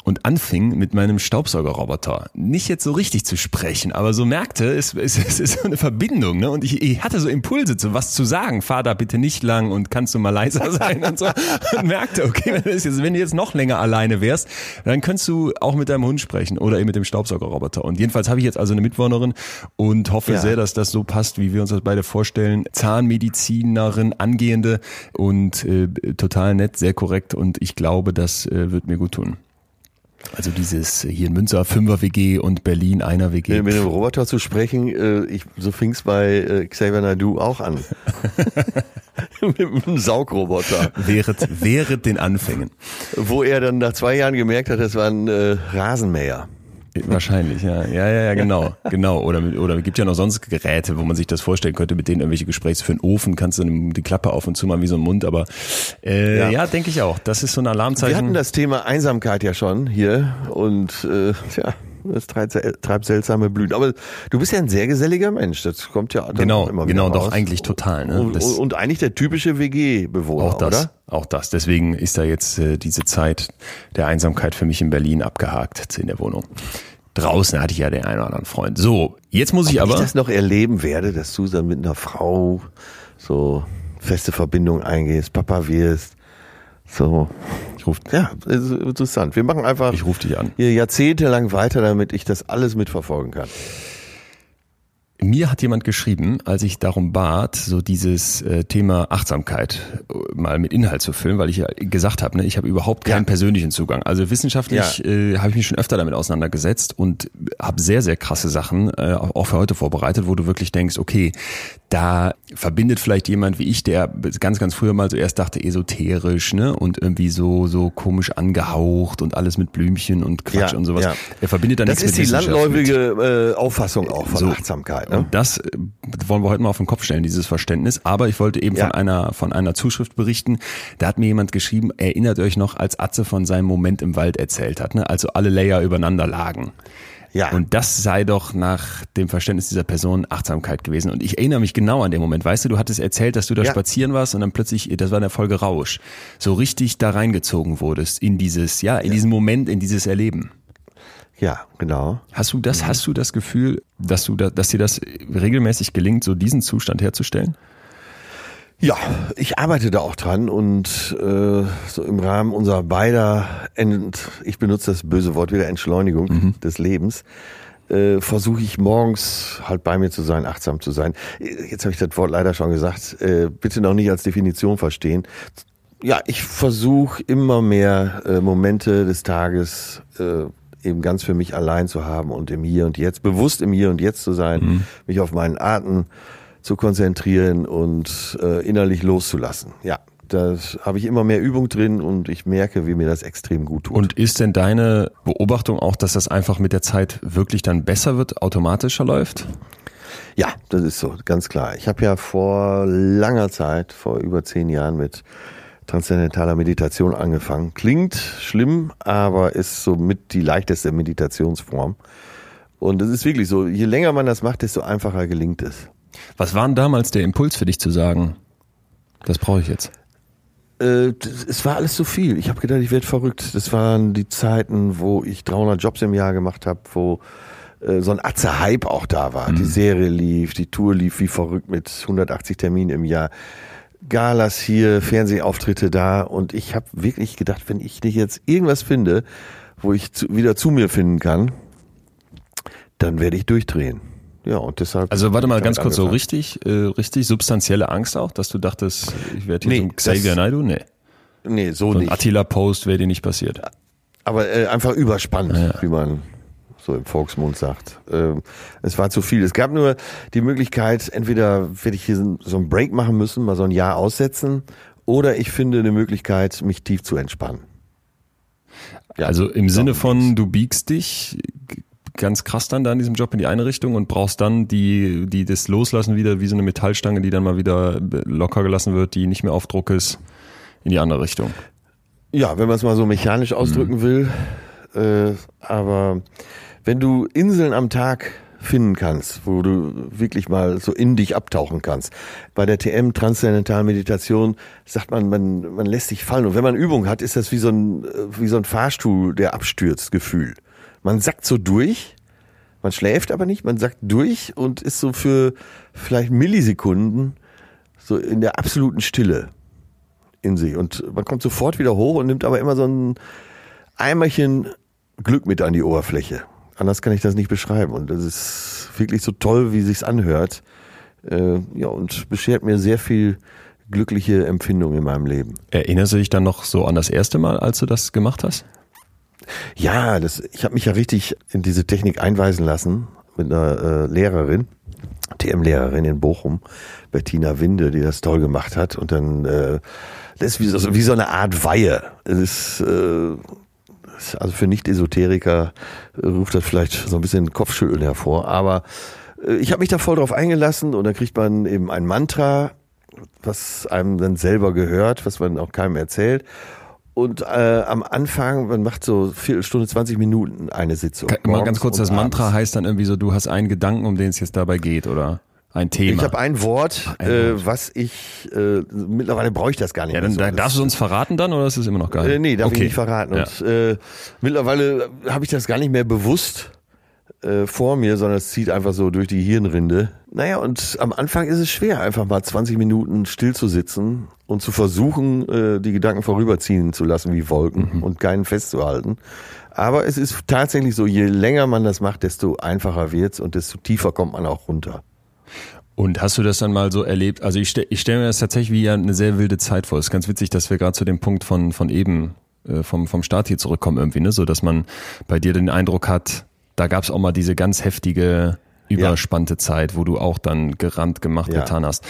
Und anfing mit meinem Staubsaugerroboter nicht jetzt so richtig zu sprechen, aber so merkte, es, es, es ist so eine Verbindung, ne? Und ich, ich hatte so Impulse, zu was zu sagen, fahr da bitte nicht lang und kannst du mal leiser sein und so. Und merkte, okay, wenn du jetzt, wenn du jetzt noch länger alleine wärst, dann könntest du auch mit deinem Hund sprechen oder eben mit dem Staubsaugerroboter. Und jedenfalls habe ich jetzt also eine Mitwohnerin und hoffe ja. sehr, dass das so passt, wie wir uns das beide vorstellen. Zahnmedizinerin, angehende und äh, total nett, sehr korrekt und ich glaube, das äh, wird mir gut tun. Also dieses hier in Münster Fünfer-W G und Berlin Einer-W G. Mit dem Roboter zu sprechen, ich, so fing es bei Xavier Naidoo auch an. Mit einem Saugroboter. Während, während den Anfängen. Wo er dann nach zwei Jahren gemerkt hat, das war ein äh, Rasenmäher. Wahrscheinlich, ja. Ja, ja, ja, genau. genau. Oder oder gibt ja noch sonst Geräte, wo man sich das vorstellen könnte, mit denen irgendwelche Gespräche für einen Ofen, kannst du die Klappe auf und zu machen wie so ein Mund, aber äh, ja, ja denke ich auch. Das ist so ein Alarmzeichen. Wir hatten das Thema Einsamkeit ja schon hier und äh, tja, das treibt seltsame Blüten. Aber du bist ja ein sehr geselliger Mensch, das kommt ja dann genau, immer wieder Genau, genau, doch eigentlich total. Ne? Und, und eigentlich der typische W G-Bewohner, auch das, oder? Auch das, deswegen ist da jetzt äh, diese Zeit der Einsamkeit für mich in Berlin abgehakt in der Wohnung. Draußen hatte ich ja den einen oder anderen Freund. So, jetzt muss ich aber... Ob ich das noch erleben werde, dass du dann mit einer Frau so feste Verbindung eingehst, Papa wirst, so... Ja, ist interessant. Wir machen einfach ich ruf dich an. Hier jahrzehntelang weiter, damit ich das alles mitverfolgen kann. Mir hat jemand geschrieben, als ich darum bat, so dieses Thema Achtsamkeit mal mit Inhalt zu füllen, weil ich ja gesagt habe, ne, ich habe überhaupt keinen ja. persönlichen Zugang. Also wissenschaftlich ja. äh, habe ich mich schon öfter damit auseinandergesetzt und habe sehr, sehr krasse Sachen äh, auch für heute vorbereitet, wo du wirklich denkst, okay, da verbindet vielleicht jemand wie ich, der ganz, ganz früher mal zuerst dachte, esoterisch, ne, und irgendwie so so komisch angehaucht und alles mit Blümchen und Quatsch ja, und sowas. Ja. Er verbindet dann das nichts mit Wissenschaft. Das ist die landläufige äh, Auffassung auch von so. Achtsamkeit. Und das wollen wir heute mal auf den Kopf stellen, dieses Verständnis. Aber ich wollte eben ja. von einer von einer Zuschrift berichten. Da hat mir jemand geschrieben, erinnert euch noch, als Atze von seinem Moment im Wald erzählt hat, ne? Also alle Layer übereinander lagen. Ja. Und das sei doch nach dem Verständnis dieser Person Achtsamkeit gewesen. Und ich erinnere mich genau an den Moment. Weißt du, du hattest erzählt, dass du da ja. spazieren warst und dann plötzlich, das war in der Folge Rausch, so richtig da reingezogen wurdest in dieses, ja, in ja. diesen Moment, in dieses Erleben. Ja, genau. Hast du das, hast du das Gefühl, dass du da, dass dir das regelmäßig gelingt, so diesen Zustand herzustellen? Ja, ich arbeite da auch dran und äh, so im Rahmen unserer beider, Ent, ich benutze das böse Wort wieder, Entschleunigung mhm. des Lebens, äh, versuche ich morgens halt bei mir zu sein, achtsam zu sein. Jetzt habe ich das Wort leider schon gesagt, äh, bitte noch nicht als Definition verstehen. Ja, ich versuche immer mehr äh, Momente des Tages äh, eben ganz für mich allein zu haben und im Hier und Jetzt, bewusst im Hier und Jetzt zu sein, mhm. mich auf meinen Atem zu konzentrieren und äh, innerlich loszulassen. Ja, da habe ich immer mehr Übung drin und ich merke, wie mir das extrem gut tut. Und ist denn deine Beobachtung auch, dass das einfach mit der Zeit wirklich dann besser wird, automatischer läuft? Ja, das ist so, ganz klar. Ich habe ja vor langer Zeit, vor über zehn Jahren mit Transzendentaler Meditation angefangen. Klingt schlimm, aber ist somit die leichteste Meditationsform. Und es ist wirklich so, je länger man das macht, desto einfacher gelingt es. Was war denn damals der Impuls für dich zu sagen, das brauche ich jetzt? Äh, das, es war alles zu viel. Ich habe gedacht, ich werde verrückt. Das waren die Zeiten, wo ich dreihundert Jobs im Jahr gemacht habe, wo äh, so ein Atze-Hype auch da war. Mhm. Die Serie lief, die Tour lief wie verrückt mit hundertachtzig Terminen im Jahr. Galas hier, Fernsehauftritte da und ich habe wirklich gedacht, wenn ich nicht jetzt irgendwas finde, wo ich zu, wieder zu mir finden kann, dann werde ich durchdrehen. Ja, und deshalb. Also warte mal ganz kurz, angefangen. So richtig, äh, richtig substanzielle Angst auch, dass du dachtest, ich werde hier nee, zum Xavier Naidoo? Nee. Nee, so, so nicht. Ein Attila-Post wäre dir nicht passiert. Aber äh, einfach überspannt, ja, ja. wie man so im Volksmund sagt. Ähm, es war zu viel. Es gab nur die Möglichkeit, entweder werde ich hier so einen Break machen müssen, mal so ein Jahr aussetzen, oder ich finde eine Möglichkeit, mich tief zu entspannen. Ja, also im Sinne von, du biegst dich ganz krass dann da in diesem Job in die eine Richtung und brauchst dann die, die das Loslassen wieder wie so eine Metallstange, die dann mal wieder locker gelassen wird, die nicht mehr auf Druck ist, in die andere Richtung. Ja, wenn man es mal so mechanisch ausdrücken mhm. will, äh, aber wenn du Inseln am Tag finden kannst, wo du wirklich mal so in dich abtauchen kannst. Bei der T M, Transzendentalen Meditation, sagt man, man, man lässt sich fallen. Und wenn man Übung hat, ist das wie so ein, wie so ein Fahrstuhl, der abstürzt, Gefühl. Man sackt so durch, man schläft aber nicht, man sackt durch und ist so für vielleicht Millisekunden so in der absoluten Stille in sich. Und man kommt sofort wieder hoch und nimmt aber immer so ein Eimerchen Glück mit an die Oberfläche. Anders kann ich das nicht beschreiben und das ist wirklich so toll, wie sich's anhört, äh, ja, und beschert mir sehr viel glückliche Empfindungen in meinem Leben. Erinnerst du dich dann noch so an das erste Mal, als du das gemacht hast? Ja, das, ich habe mich ja richtig in diese Technik einweisen lassen mit einer äh, Lehrerin, T M-Lehrerin in Bochum, Bettina Winde, die das toll gemacht hat. Und dann, äh, das ist wie so, wie so eine Art Weihe. Es ist, äh, also für Nicht-Esoteriker ruft das vielleicht so ein bisschen Kopfschütteln hervor. Aber äh, ich habe mich da voll drauf eingelassen und dann kriegt man eben ein Mantra, was einem dann selber gehört, was man auch keinem erzählt. Und äh, am Anfang, man macht so Viertelstunde, zwanzig Minuten eine Sitzung. Mal ganz kurz, das abends. Mantra heißt dann irgendwie so, du hast einen Gedanken, um den es jetzt dabei geht, oder? Ein Thema. Ich habe ein Wort, Ach, ein Wort. Äh, was ich, äh, mittlerweile brauche ich das gar nicht ja, mehr. Dann, so. Darfst du uns verraten dann, oder ist es immer noch geil? Äh, nee, darf okay. ich nicht verraten. Ja. Und, äh, mittlerweile habe ich das gar nicht mehr bewusst äh, vor mir, sondern es zieht einfach so durch die Hirnrinde. Naja, und am Anfang ist es schwer, einfach mal zwanzig Minuten still zu sitzen und zu versuchen, äh, die Gedanken vorüberziehen zu lassen wie Wolken mhm. und keinen festzuhalten. Aber es ist tatsächlich so, je länger man das macht, desto einfacher wird's und desto tiefer kommt man auch runter. Und hast du das dann mal so erlebt? Also ich stelle ich stell mir das tatsächlich wie eine sehr wilde Zeit vor. Es ist ganz witzig, dass wir gerade zu dem Punkt von von eben äh, vom vom Start hier zurückkommen irgendwie, ne, so dass man bei dir den Eindruck hat, da gab's auch mal diese ganz heftige überspannte ja. Zeit, wo du auch dann gerannt gemacht ja. getan hast.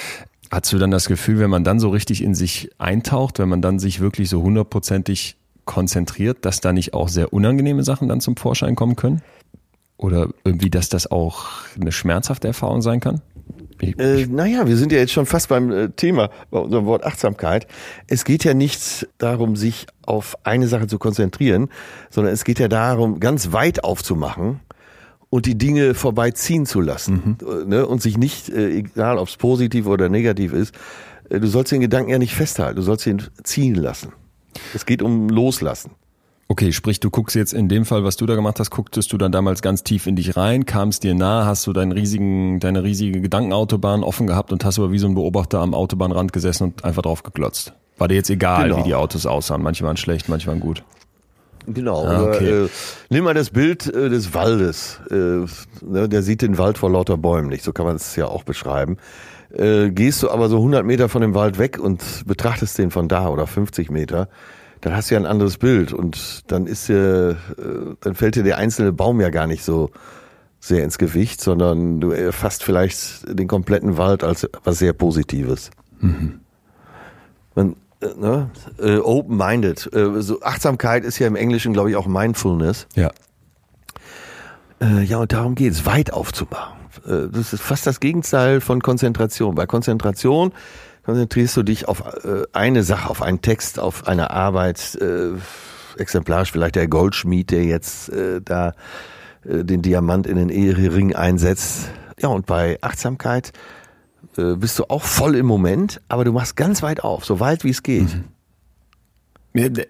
Hast du dann das Gefühl, wenn man dann so richtig in sich eintaucht, wenn man dann sich wirklich so hundertprozentig konzentriert, dass da nicht auch sehr unangenehme Sachen dann zum Vorschein kommen können? Oder irgendwie, dass das auch eine schmerzhafte Erfahrung sein kann? Äh, naja, wir sind ja jetzt schon fast beim äh, Thema, bei unserem Wort Achtsamkeit. Es geht ja nicht darum, sich auf eine Sache zu konzentrieren, sondern es geht ja darum, ganz weit aufzumachen und die Dinge vorbeiziehen zu lassen. Mhm. Ne? Und sich nicht, äh, egal ob es positiv oder negativ ist, äh, du sollst den Gedanken ja nicht festhalten, du sollst ihn ziehen lassen. Es geht um Loslassen. Okay, sprich, du guckst jetzt in dem Fall, was du da gemacht hast, gucktest du dann damals ganz tief in dich rein, kamst dir nah, hast du deinen riesigen, deine riesige Gedankenautobahn offen gehabt und hast aber wie so ein Beobachter am Autobahnrand gesessen und einfach drauf geglotzt. War dir jetzt egal, genau. wie die Autos aussahen. Manche waren schlecht, manche waren gut. Genau. Ah, okay. Oder, äh, nimm mal das Bild äh, des Waldes. Äh, ne, der sieht den Wald vor lauter Bäumen nicht. So kann man es ja auch beschreiben. Äh, gehst du aber so hundert Meter von dem Wald weg und betrachtest den von da oder fünfzig Meter, dann hast du ja ein anderes Bild und dann ist dir, dann fällt dir der einzelne Baum ja gar nicht so sehr ins Gewicht, sondern du erfasst vielleicht den kompletten Wald als was sehr Positives. Mhm. Man, ne? Open-minded. So Achtsamkeit ist ja im Englischen, glaube ich, auch Mindfulness. Ja. Ja, und darum geht es, weit aufzumachen. Das ist fast das Gegenteil von Konzentration. Bei Konzentration konzentrierst du dich auf eine Sache, auf einen Text, auf eine Arbeit, äh, exemplarisch vielleicht der Goldschmied, der jetzt äh, da äh, den Diamant in den Ehering einsetzt. Ja, und bei Achtsamkeit äh, bist du auch voll im Moment, aber du machst ganz weit auf, so weit wie es geht. Mhm.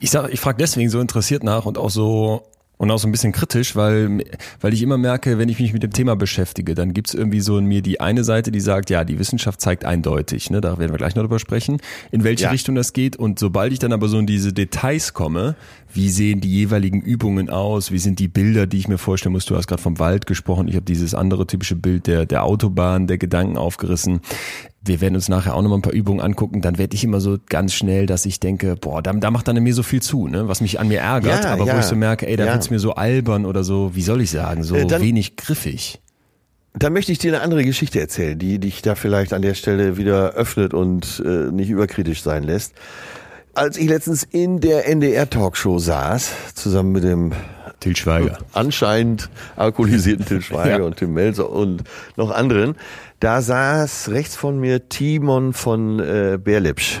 Ich sag, ich frage deswegen so interessiert nach und auch so... Und auch so ein bisschen kritisch, weil weil ich immer merke, wenn ich mich mit dem Thema beschäftige, dann gibt's irgendwie so in mir die eine Seite, die sagt, ja, die Wissenschaft zeigt eindeutig, ne, da werden wir gleich noch drüber sprechen, in welche ja. Richtung das geht. Und sobald ich dann aber so in diese Details komme, wie sehen die jeweiligen Übungen aus, wie sind die Bilder, die ich mir vorstellen muss, du hast gerade vom Wald gesprochen, ich habe dieses andere typische Bild der der Autobahn, der Gedanken aufgerissen. Wir werden uns nachher auch nochmal ein paar Übungen angucken, dann werde ich immer so ganz schnell, dass ich denke, boah, da, da macht dann in mir so viel zu, ne, was mich an mir ärgert, ja, aber ja. wo ich so merke, ey, da ja. wird's mir so albern oder so, wie soll ich sagen, so äh, dann, wenig griffig. Dann möchte ich dir eine andere Geschichte erzählen, die dich da vielleicht an der Stelle wieder öffnet und äh, nicht überkritisch sein lässt. Als ich letztens in der N D R-Talkshow saß, zusammen mit dem Till Schweiger. Anscheinend alkoholisierten Till Schweiger ja. und Tim Melzer und noch anderen. Da saß rechts von mir Timon von äh, Berlepsch.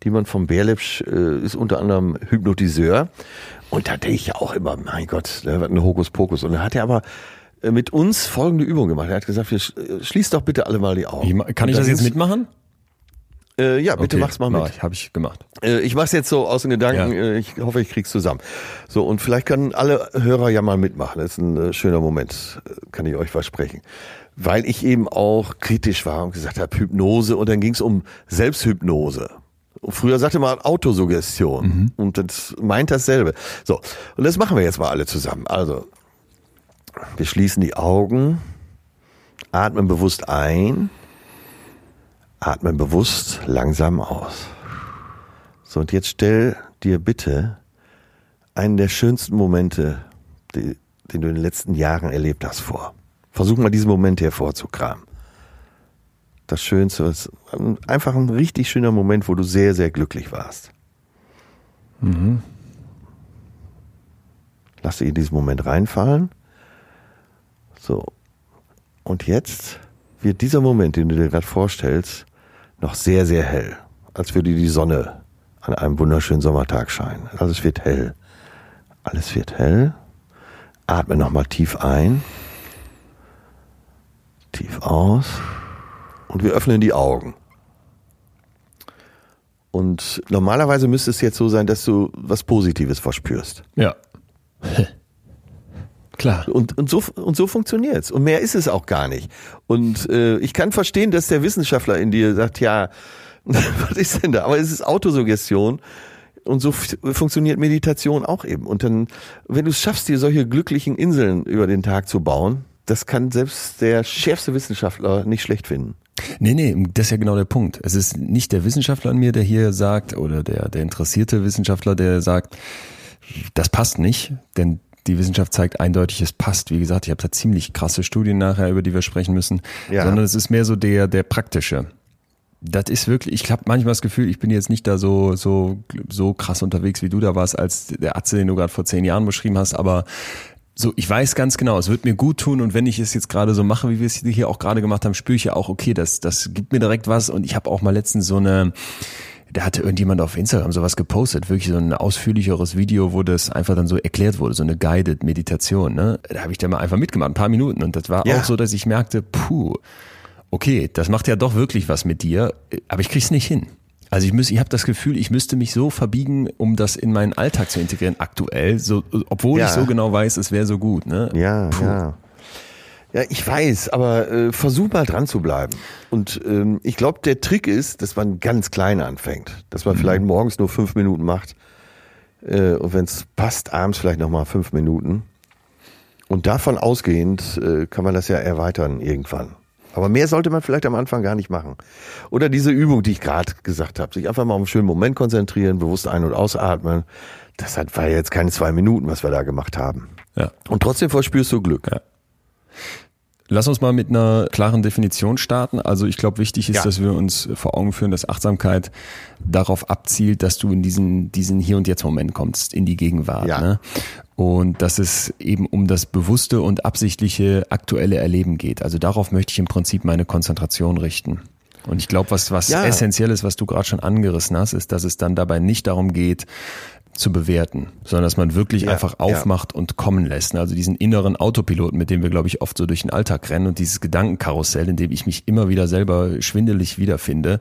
Timon von Berlepsch äh, ist unter anderem Hypnotiseur. Und da denke ich ja auch immer, mein Gott, da wird ein Hokuspokus. Und da hat er aber äh, mit uns folgende Übung gemacht. Er hat gesagt, wir sch- schließt doch bitte alle mal die Augen. Ich, kann ich das jetzt mitmachen? Äh, ja, bitte okay, mach's mal mit. Mach ich, hab ich gemacht. Äh, ich mach's jetzt so aus den Gedanken, ja. äh, ich hoffe, ich krieg's zusammen. So, und vielleicht können alle Hörer ja mal mitmachen. Das ist ein äh, schöner Moment, äh, kann ich euch versprechen. Weil ich eben auch kritisch war und gesagt habe, Hypnose, und dann ging's um Selbsthypnose. Und früher sagte man Autosuggestion mhm. und das meint dasselbe. So, und das machen wir jetzt mal alle zusammen. Also, wir schließen die Augen, atmen bewusst ein. Atmen bewusst langsam aus. So, und jetzt stell dir bitte einen der schönsten Momente, die, den du in den letzten Jahren erlebt hast, vor. Versuch mal, diesen Moment hervorzukramen. Das Schönste ist einfach ein richtig schöner Moment, wo du sehr, sehr glücklich warst. Mhm. Lass dich in diesen Moment reinfallen. So. Und jetzt wird dieser Moment, den du dir gerade vorstellst, noch sehr, sehr hell. Als würde die Sonne an einem wunderschönen Sommertag scheinen. Also es wird hell. Alles wird hell. Atme nochmal tief ein. Tief aus. Und wir öffnen die Augen. Und normalerweise müsste es jetzt so sein, dass du was Positives verspürst. Ja. Klar. Und, und so, und so funktioniert es. Und mehr ist es auch gar nicht. Und äh, ich kann verstehen, dass der Wissenschaftler in dir sagt, ja, was ist denn da? Aber es ist Autosuggestion. Und so f- funktioniert Meditation auch eben. Und dann, wenn du es schaffst, dir solche glücklichen Inseln über den Tag zu bauen, das kann selbst der schärfste Wissenschaftler nicht schlecht finden. Nee, nee, das ist ja genau der Punkt. Es ist nicht der Wissenschaftler in mir, der hier sagt, oder der, der interessierte Wissenschaftler, der sagt, das passt nicht, denn die Wissenschaft zeigt eindeutig, es passt. Wie gesagt, ich habe da ziemlich krasse Studien nachher, über die wir sprechen müssen, ja. Sondern es ist mehr so der, der praktische. Das ist wirklich, ich habe manchmal das Gefühl, ich bin jetzt nicht da so, so, so krass unterwegs, wie du da warst, als der Atze, den du gerade vor zehn Jahren beschrieben hast, aber so, ich weiß ganz genau, es wird mir gut tun, und wenn ich es jetzt gerade so mache, wie wir es hier auch gerade gemacht haben, spüre ich ja auch, okay, das, das gibt mir direkt was. Und ich habe auch mal letztens so eine, da hatte irgendjemand auf Instagram sowas gepostet, wirklich so ein ausführlicheres Video, wo das einfach dann so erklärt wurde, so eine guided Meditation, ne? Da habe ich da mal einfach mitgemacht, ein paar Minuten, und das war ja auch so, dass ich merkte, puh, okay, das macht ja doch wirklich was mit dir, aber ich krieg's nicht hin. Also ich muss, ich habe das Gefühl, ich müsste mich so verbiegen, um das in meinen Alltag zu integrieren aktuell, so, obwohl ja. ich so genau weiß, es wäre so gut. Ne? Ja, ja, ja, ich weiß, aber äh, versuch mal dran zu bleiben. Und ähm, ich glaube, der Trick ist, dass man ganz klein anfängt, dass man mhm. vielleicht morgens nur fünf Minuten macht äh, und wenn es passt, abends vielleicht nochmal fünf Minuten. Und davon ausgehend äh, kann man das ja erweitern irgendwann. Aber mehr sollte man vielleicht am Anfang gar nicht machen. Oder diese Übung, die ich gerade gesagt habe. Sich einfach mal auf einen schönen Moment konzentrieren, bewusst ein- und ausatmen. Das war ja jetzt keine zwei Minuten, was wir da gemacht haben. Ja. Und trotzdem verspürst du Glück. Ja. Lass uns mal mit einer klaren Definition starten. Also ich glaube, wichtig ist, ja. dass wir uns vor Augen führen, dass Achtsamkeit darauf abzielt, dass du in diesen, diesen Hier- und Jetzt-Moment kommst, in die Gegenwart. Ja. Ne? Und dass es eben um das bewusste und absichtliche aktuelle Erleben geht. Also darauf möchte ich im Prinzip meine Konzentration richten. Und ich glaube, was, was ja. essentiell ist, was du gerade schon angerissen hast, ist, dass es dann dabei nicht darum geht, zu bewerten, sondern dass man wirklich ja, einfach aufmacht ja. und kommen lässt. Also diesen inneren Autopiloten, mit dem wir, glaube ich, oft so durch den Alltag rennen, und dieses Gedankenkarussell, in dem ich mich immer wieder selber schwindelig wiederfinde,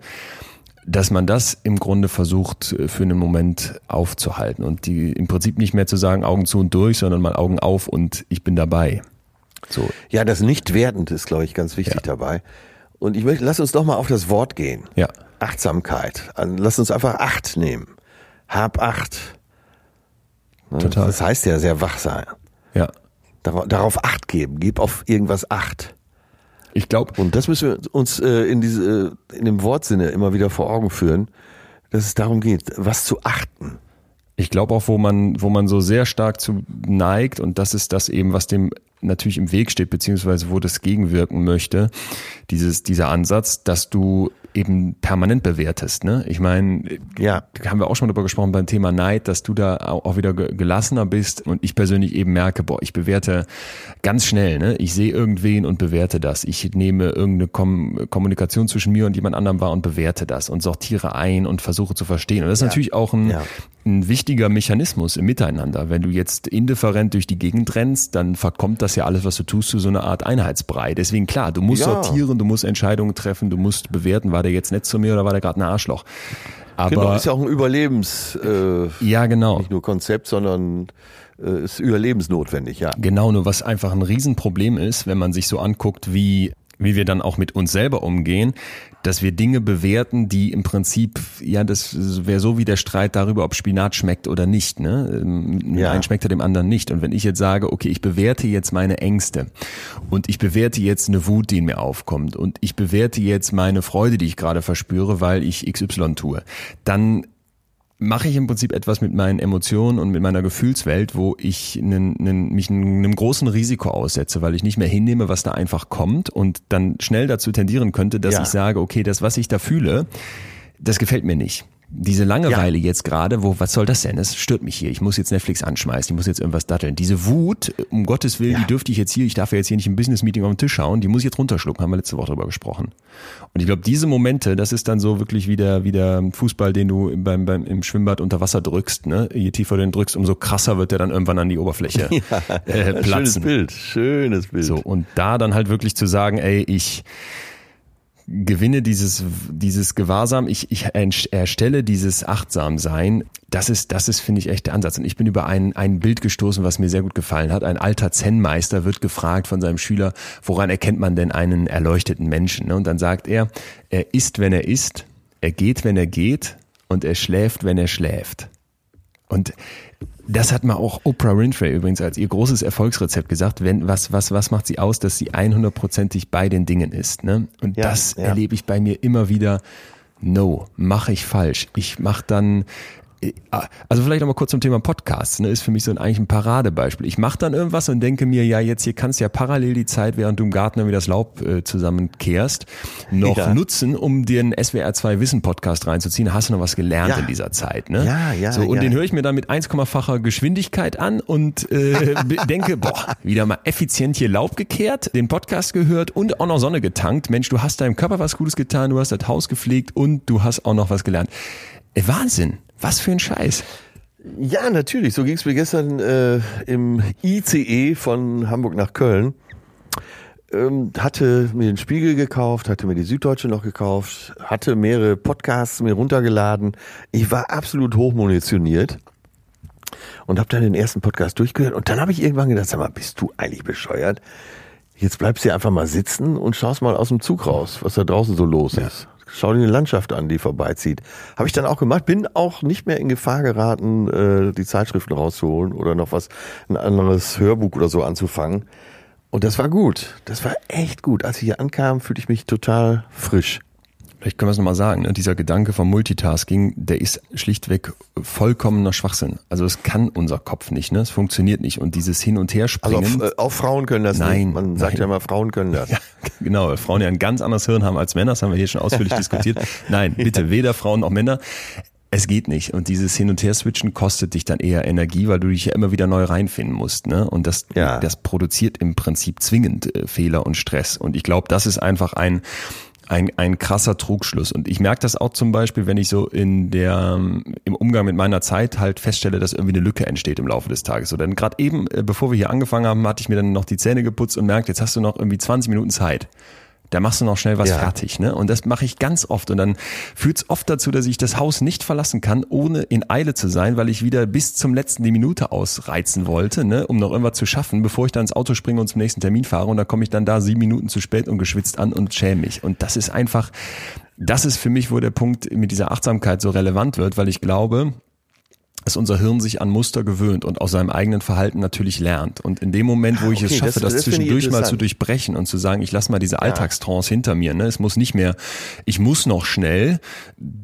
dass man das im Grunde versucht, für einen Moment aufzuhalten und die im Prinzip nicht mehr zu sagen, Augen zu und durch, sondern mal Augen auf und ich bin dabei. So. Ja, das Nichtwertende ist, glaube ich, ganz wichtig ja. dabei. Und ich möchte, lass uns doch mal auf das Wort gehen. Ja. Achtsamkeit. Lass uns einfach Acht nehmen. Hab Acht. Total. Das heißt ja sehr wach sein. Ja. Darauf Acht geben. Gib auf irgendwas Acht. Ich glaube. Und das müssen wir uns äh, in diese, in dem Wortsinne immer wieder vor Augen führen, dass es darum geht, was zu achten. Ich glaube auch, wo man, wo man so sehr stark zu neigt, und das ist das eben, was dem natürlich im Weg steht, beziehungsweise wo das gegenwirken möchte, dieses, dieser Ansatz, dass du eben permanent bewertest. Ne? Ich meine, ja. haben wir auch schon mal darüber gesprochen beim Thema Neid, dass du da auch wieder gelassener bist, und ich persönlich eben merke, boah, ich bewerte ganz schnell. Ne? Ich sehe irgendwen und bewerte das. Ich nehme irgendeine Kom- Kommunikation zwischen mir und jemand anderem wahr und bewerte das und sortiere ein und versuche zu verstehen. Und das ist ja. natürlich auch ein, ja. ein wichtiger Mechanismus im Miteinander. Wenn du jetzt indifferent durch die Gegend rennst, dann verkommt das ja alles, was du tust, zu so einer Art Einheitsbrei. Deswegen klar, du musst ja. sortieren, du musst Entscheidungen treffen, du musst bewerten, war der jetzt nett zu mir oder war der gerade ein Arschloch. Aber genau, ist ja auch ein Überlebens, äh, ja genau, nicht nur Konzept, sondern äh, ist überlebensnotwendig, ja. Genau, nur was einfach ein Riesenproblem ist, wenn man sich so anguckt, wie wie wir dann auch mit uns selber umgehen, dass wir Dinge bewerten, die im Prinzip, ja, das wäre so wie der Streit darüber, ob Spinat schmeckt oder nicht. Ne? Ja. Ein schmeckt er dem anderen nicht. Und wenn ich jetzt sage, okay, ich bewerte jetzt meine Ängste und ich bewerte jetzt eine Wut, die in mir aufkommt, und ich bewerte jetzt meine Freude, die ich gerade verspüre, weil ich X Y tue, dann mache ich im Prinzip etwas mit meinen Emotionen und mit meiner Gefühlswelt, wo ich einen, einen, mich einem großen Risiko aussetze, weil ich nicht mehr hinnehme, was da einfach kommt und dann schnell dazu tendieren könnte, dass ja. ich sage, okay, das, was ich da fühle, das gefällt mir nicht. Diese Langeweile ja. jetzt gerade, wo, was soll das denn? Das stört mich hier. Ich muss jetzt Netflix anschmeißen, ich muss jetzt irgendwas datteln. Diese Wut, um Gottes Willen, ja. die dürfte ich jetzt hier, ich darf ja jetzt hier nicht im Business-Meeting auf den Tisch schauen, die muss ich jetzt runterschlucken, haben wir letzte Woche drüber gesprochen. Und ich glaube, diese Momente, das ist dann so wirklich wie der, wie der Fußball, den du beim, beim, im Schwimmbad unter Wasser drückst, ne? Je tiefer du den drückst, umso krasser wird der dann irgendwann an die Oberfläche ja. äh, platzen. Schönes Bild, schönes Bild. So, und da dann halt wirklich zu sagen, ey, ich gewinne dieses dieses Gewahrsam, ich ich erstelle dieses Achtsamsein, das ist, das ist, finde ich, echt der Ansatz. Und ich bin über ein, ein Bild gestoßen, was mir sehr gut gefallen hat. Ein alter Zen-Meister wird gefragt von seinem Schüler, woran erkennt man denn einen erleuchteten Menschen? Und dann sagt er, er isst, wenn er isst, er geht, wenn er geht und er schläft, wenn er schläft. Und das hat mal auch Oprah Winfrey übrigens als ihr großes Erfolgsrezept gesagt, wenn was was was macht sie aus, dass sie hundertprozentig bei den Dingen ist, ne? Und ja, das ja. erlebe ich bei mir immer wieder. No, mache ich falsch. Ich mache dann, also vielleicht nochmal kurz zum Thema Podcasts, ne, ist für mich so ein, eigentlich ein Paradebeispiel. Ich mache dann irgendwas und denke mir, ja, jetzt hier kannst du ja parallel die Zeit, während du im Garten irgendwie das Laub äh, zusammenkehrst, noch ja. nutzen, um dir einen S W R zwei Wissen Podcast reinzuziehen. Hast du noch was gelernt ja. in dieser Zeit, ne? Ja, ja, so, und ja. den höre ich mir dann mit eins Komma facher Geschwindigkeit an und äh, denke, boah, wieder mal effizient hier Laub gekehrt, den Podcast gehört und auch noch Sonne getankt. Mensch, du hast deinem Körper was Gutes getan, du hast das Haus gepflegt und du hast auch noch was gelernt. Äh, Wahnsinn. Was für ein Scheiß. Ja, natürlich. So ging es mir gestern äh, im I C E von Hamburg nach Köln. Ähm, hatte mir den Spiegel gekauft, hatte mir die Süddeutsche noch gekauft, hatte mehrere Podcasts mir runtergeladen. Ich war absolut hochmunitioniert und habe dann den ersten Podcast durchgehört. Und dann habe ich irgendwann gedacht, sag mal, bist du eigentlich bescheuert? Jetzt bleibst du einfach mal sitzen und schaust mal aus dem Zug raus, was da draußen so los ist. Ja. Schau dir eine Landschaft an, die vorbeizieht. Habe ich dann auch gemacht, bin auch nicht mehr in Gefahr geraten, die Zeitschriften rauszuholen oder noch was, ein anderes Hörbuch oder so anzufangen. Und das war gut. Das war echt gut. Als ich hier ankam, fühlte ich mich total frisch. Vielleicht können wir es nochmal sagen, ne? Dieser Gedanke vom Multitasking, der ist schlichtweg vollkommener Schwachsinn. Also es kann unser Kopf nicht, ne? Es funktioniert nicht. Und dieses Hin- und Herspringen... Also auf, äh, auch Frauen können das nein, nicht. Man nein. sagt ja immer, Frauen können das. Ja, genau, weil Frauen ja ein ganz anderes Hirn haben als Männer. Das haben wir hier schon ausführlich diskutiert. Nein, bitte, weder Frauen noch Männer. Es geht nicht. Und dieses Hin- und Her-Switchen kostet dich dann eher Energie, weil du dich ja immer wieder neu reinfinden musst, ne? Und das, ja. das produziert im Prinzip zwingend äh, Fehler und Stress. Und ich glaube, das ist einfach ein... Ein, ein krasser Trugschluss. Und ich merke das auch zum Beispiel, wenn ich so in der im Umgang mit meiner Zeit halt feststelle, dass irgendwie eine Lücke entsteht im Laufe des Tages. So, dann gerade eben, bevor wir hier angefangen haben, hatte ich mir dann noch die Zähne geputzt und merkte, jetzt hast du noch irgendwie zwanzig Minuten Zeit. Da machst du noch schnell was ja. fertig, ne? Und das mache ich ganz oft. Und dann führt's oft dazu, dass ich das Haus nicht verlassen kann, ohne in Eile zu sein, weil ich wieder bis zum letzten die Minute ausreizen wollte, ne? Um noch irgendwas zu schaffen, bevor ich dann ins Auto springe und zum nächsten Termin fahre. Und dann komme ich dann da sieben Minuten zu spät und geschwitzt an und schäme mich. Und das ist einfach, das ist für mich, wo der Punkt mit dieser Achtsamkeit so relevant wird, weil ich glaube, dass unser Hirn sich an Muster gewöhnt und aus seinem eigenen Verhalten natürlich lernt. Und in dem Moment, wo ich okay, es schaffe, das, das, das zwischendurch mal zu durchbrechen und zu sagen, ich lasse mal diese ja. Alltagstrance hinter mir. Ne? Es muss nicht mehr, ich muss noch schnell,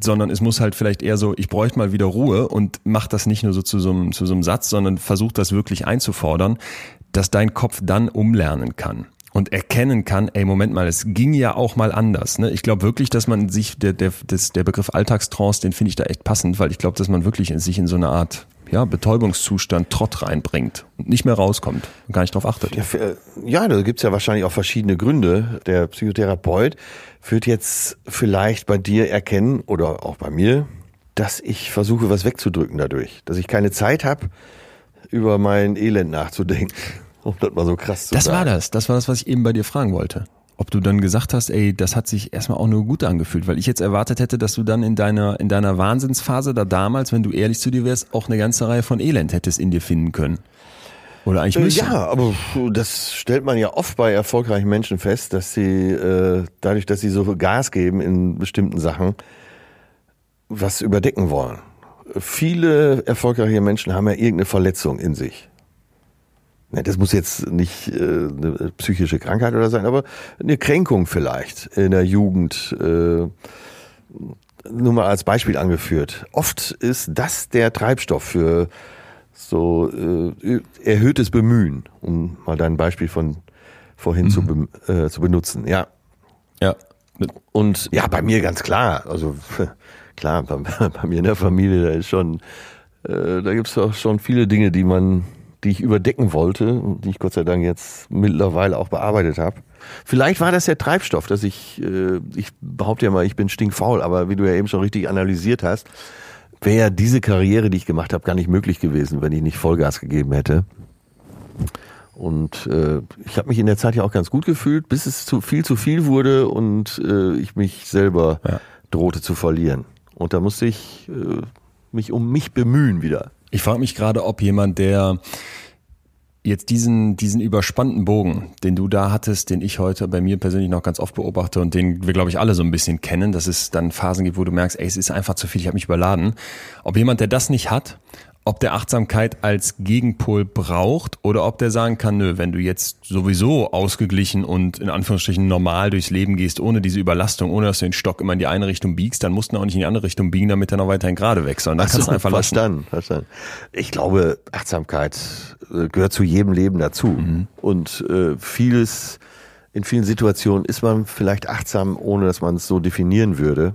sondern es muss halt vielleicht eher so, ich bräuchte mal wieder Ruhe und mach das nicht nur so zu so einem, zu so einem Satz, sondern versuch das wirklich einzufordern, dass dein Kopf dann umlernen kann. Und erkennen kann, ey, Moment mal, es ging ja auch mal anders. Ne? Ich glaube wirklich, dass man sich, der, der, das, der Begriff Alltagstrance, den finde ich da echt passend, weil ich glaube, dass man wirklich in sich in so eine Art ja, Betäubungszustand, Trott reinbringt und nicht mehr rauskommt und gar nicht drauf achtet. Ja, für, ja da gibt's ja wahrscheinlich auch verschiedene Gründe. Der Psychotherapeut wird jetzt vielleicht bei dir erkennen oder auch bei mir, dass ich versuche, was wegzudrücken dadurch. Dass ich keine Zeit habe, über mein Elend nachzudenken. Um das mal so krass zu das sagen. war das. Das war das, was ich eben bei dir fragen wollte. Ob du dann gesagt hast, ey, das hat sich erstmal auch nur gut angefühlt, weil ich jetzt erwartet hätte, dass du dann in deiner, in deiner Wahnsinnsphase da damals, wenn du ehrlich zu dir wärst, auch eine ganze Reihe von Elend hättest in dir finden können. Oder eigentlich müssen. Äh, ja, aber das stellt man ja oft bei erfolgreichen Menschen fest, dass sie, äh, dadurch, dass sie so Gas geben in bestimmten Sachen, was überdecken wollen. Viele erfolgreiche Menschen haben ja irgendeine Verletzung in sich. Das muss jetzt nicht äh, eine psychische Krankheit oder sein, aber eine Kränkung vielleicht in der Jugend, äh, nur mal als Beispiel angeführt. Oft ist das der Treibstoff für so äh, erhöhtes Bemühen, um mal dein Beispiel von vorhin mhm. zu, be- äh, zu benutzen. Ja. Ja. Und ja, bei mir ganz klar. Also klar, bei, bei mir in der Familie, da ist schon, äh, da gibt's auch schon viele Dinge, die man, die ich überdecken wollte und die ich Gott sei Dank jetzt mittlerweile auch bearbeitet habe. Vielleicht war das der Treibstoff, dass ich, äh, ich behaupte ja mal, ich bin stinkfaul, aber wie du ja eben schon richtig analysiert hast, wäre ja diese Karriere, die ich gemacht habe, gar nicht möglich gewesen, wenn ich nicht Vollgas gegeben hätte. Und äh, ich habe mich in der Zeit ja auch ganz gut gefühlt, bis es zu viel zu viel wurde und äh, ich mich selber ja. drohte zu verlieren. Und da musste ich äh, mich um mich bemühen wieder. Ich frage mich gerade, ob jemand, der jetzt diesen, diesen überspannten Bogen, den du da hattest, den ich heute bei mir persönlich noch ganz oft beobachte und den wir, glaube ich, alle so ein bisschen kennen, dass es dann Phasen gibt, wo du merkst, ey, es ist einfach zu viel, ich habe mich überladen. Ob jemand, der das nicht hat, ob der Achtsamkeit als Gegenpol braucht oder ob der sagen kann, nö, wenn du jetzt sowieso ausgeglichen und in Anführungsstrichen normal durchs Leben gehst, ohne diese Überlastung, ohne dass du den Stock immer in die eine Richtung biegst, dann musst du auch nicht in die andere Richtung biegen, damit er noch weiterhin gerade wächst. Und dann kannst du einfach lassen. Verstanden, verstanden. Ich glaube, Achtsamkeit gehört zu jedem Leben dazu. Mhm. Und äh, vieles, in vielen Situationen ist man vielleicht achtsam, ohne dass man es so definieren würde.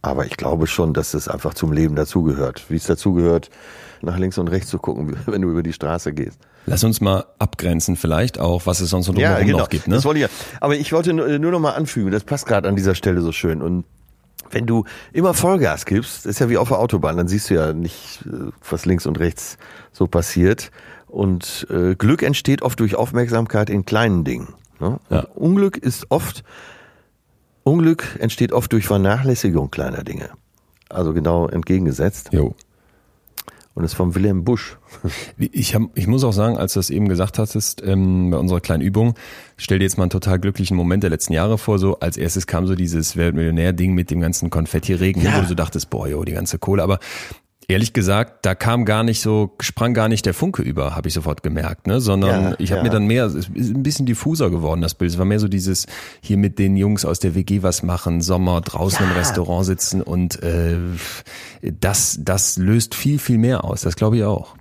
Aber ich glaube schon, dass es einfach zum Leben dazugehört. Wie es dazugehört, nach links und rechts zu gucken, wenn du über die Straße gehst. Lass uns mal abgrenzen vielleicht auch, was es sonst so drumherum ja, genau. noch gibt. Ne? Das wollte ich ja. Aber ich wollte nur, nur noch mal anfügen, das passt gerade an dieser Stelle so schön. Und wenn du immer Vollgas gibst, ist ja wie auf der Autobahn, dann siehst du ja nicht, was links und rechts so passiert. Und äh, Glück entsteht oft durch Aufmerksamkeit in kleinen Dingen. Ne? Ja. Unglück ist oft... Unglück entsteht oft durch Vernachlässigung kleiner Dinge. Also genau entgegengesetzt. Jo. Und das ist von Wilhelm Busch. Ich, hab, ich muss auch sagen, als du das eben gesagt hattest, ähm, bei unserer kleinen Übung, stell dir jetzt mal einen total glücklichen Moment der letzten Jahre vor. So als erstes kam so dieses Weltmillionär-Ding mit dem ganzen Konfetti-Regen, ja. wo du so dachtest, boah, jo, die ganze Kohle. Aber ehrlich gesagt, da kam gar nicht so, sprang gar nicht der Funke über, habe ich sofort gemerkt, ne? Sondern ja, ich habe ja. mir dann mehr, es ist ein bisschen diffuser geworden, das Bild. Es war mehr so dieses, hier mit den Jungs aus der W G was machen, Sommer, draußen ja. im Restaurant sitzen und äh, das, das löst viel, viel mehr aus. Das glaube ich auch.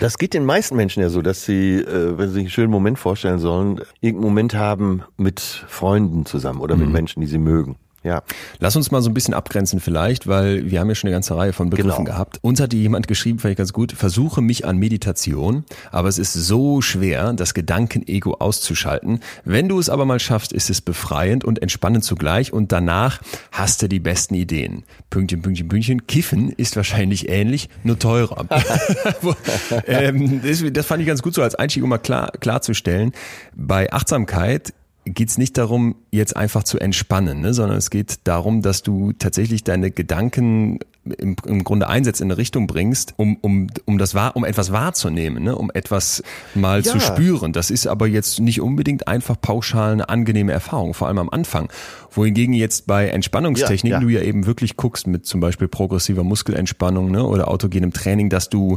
Das geht den meisten Menschen ja so, dass sie, wenn sie sich einen schönen Moment vorstellen sollen, irgendeinen Moment haben mit Freunden zusammen oder mhm. mit Menschen, die sie mögen. Ja. Lass uns mal so ein bisschen abgrenzen vielleicht, weil wir haben ja schon eine ganze Reihe von Begriffen genau. gehabt. Uns hat jemand geschrieben, fand ich ganz gut, versuche mich an Meditation, aber es ist so schwer, das Gedankenego auszuschalten. Wenn du es aber mal schaffst, ist es befreiend und entspannend zugleich und danach hast du die besten Ideen. Pünktchen, Pünktchen, Pünktchen. Kiffen ist wahrscheinlich ähnlich, nur teurer. Das fand ich ganz gut so als Einstieg, um mal klar, klarzustellen. Bei Achtsamkeit geht es nicht darum, jetzt einfach zu entspannen, ne? Sondern es geht darum, dass du tatsächlich deine Gedanken im, im Grunde einsetzt, in eine Richtung bringst, um, um, um, das wahr, um etwas wahrzunehmen, ne? Um etwas mal ja. zu spüren. Das ist aber jetzt nicht unbedingt einfach pauschal eine angenehme Erfahrung, vor allem am Anfang. Wohingegen jetzt bei Entspannungstechniken ja, ja. du ja eben wirklich guckst mit zum Beispiel progressiver Muskelentspannung, ne? Oder autogenem Training, dass du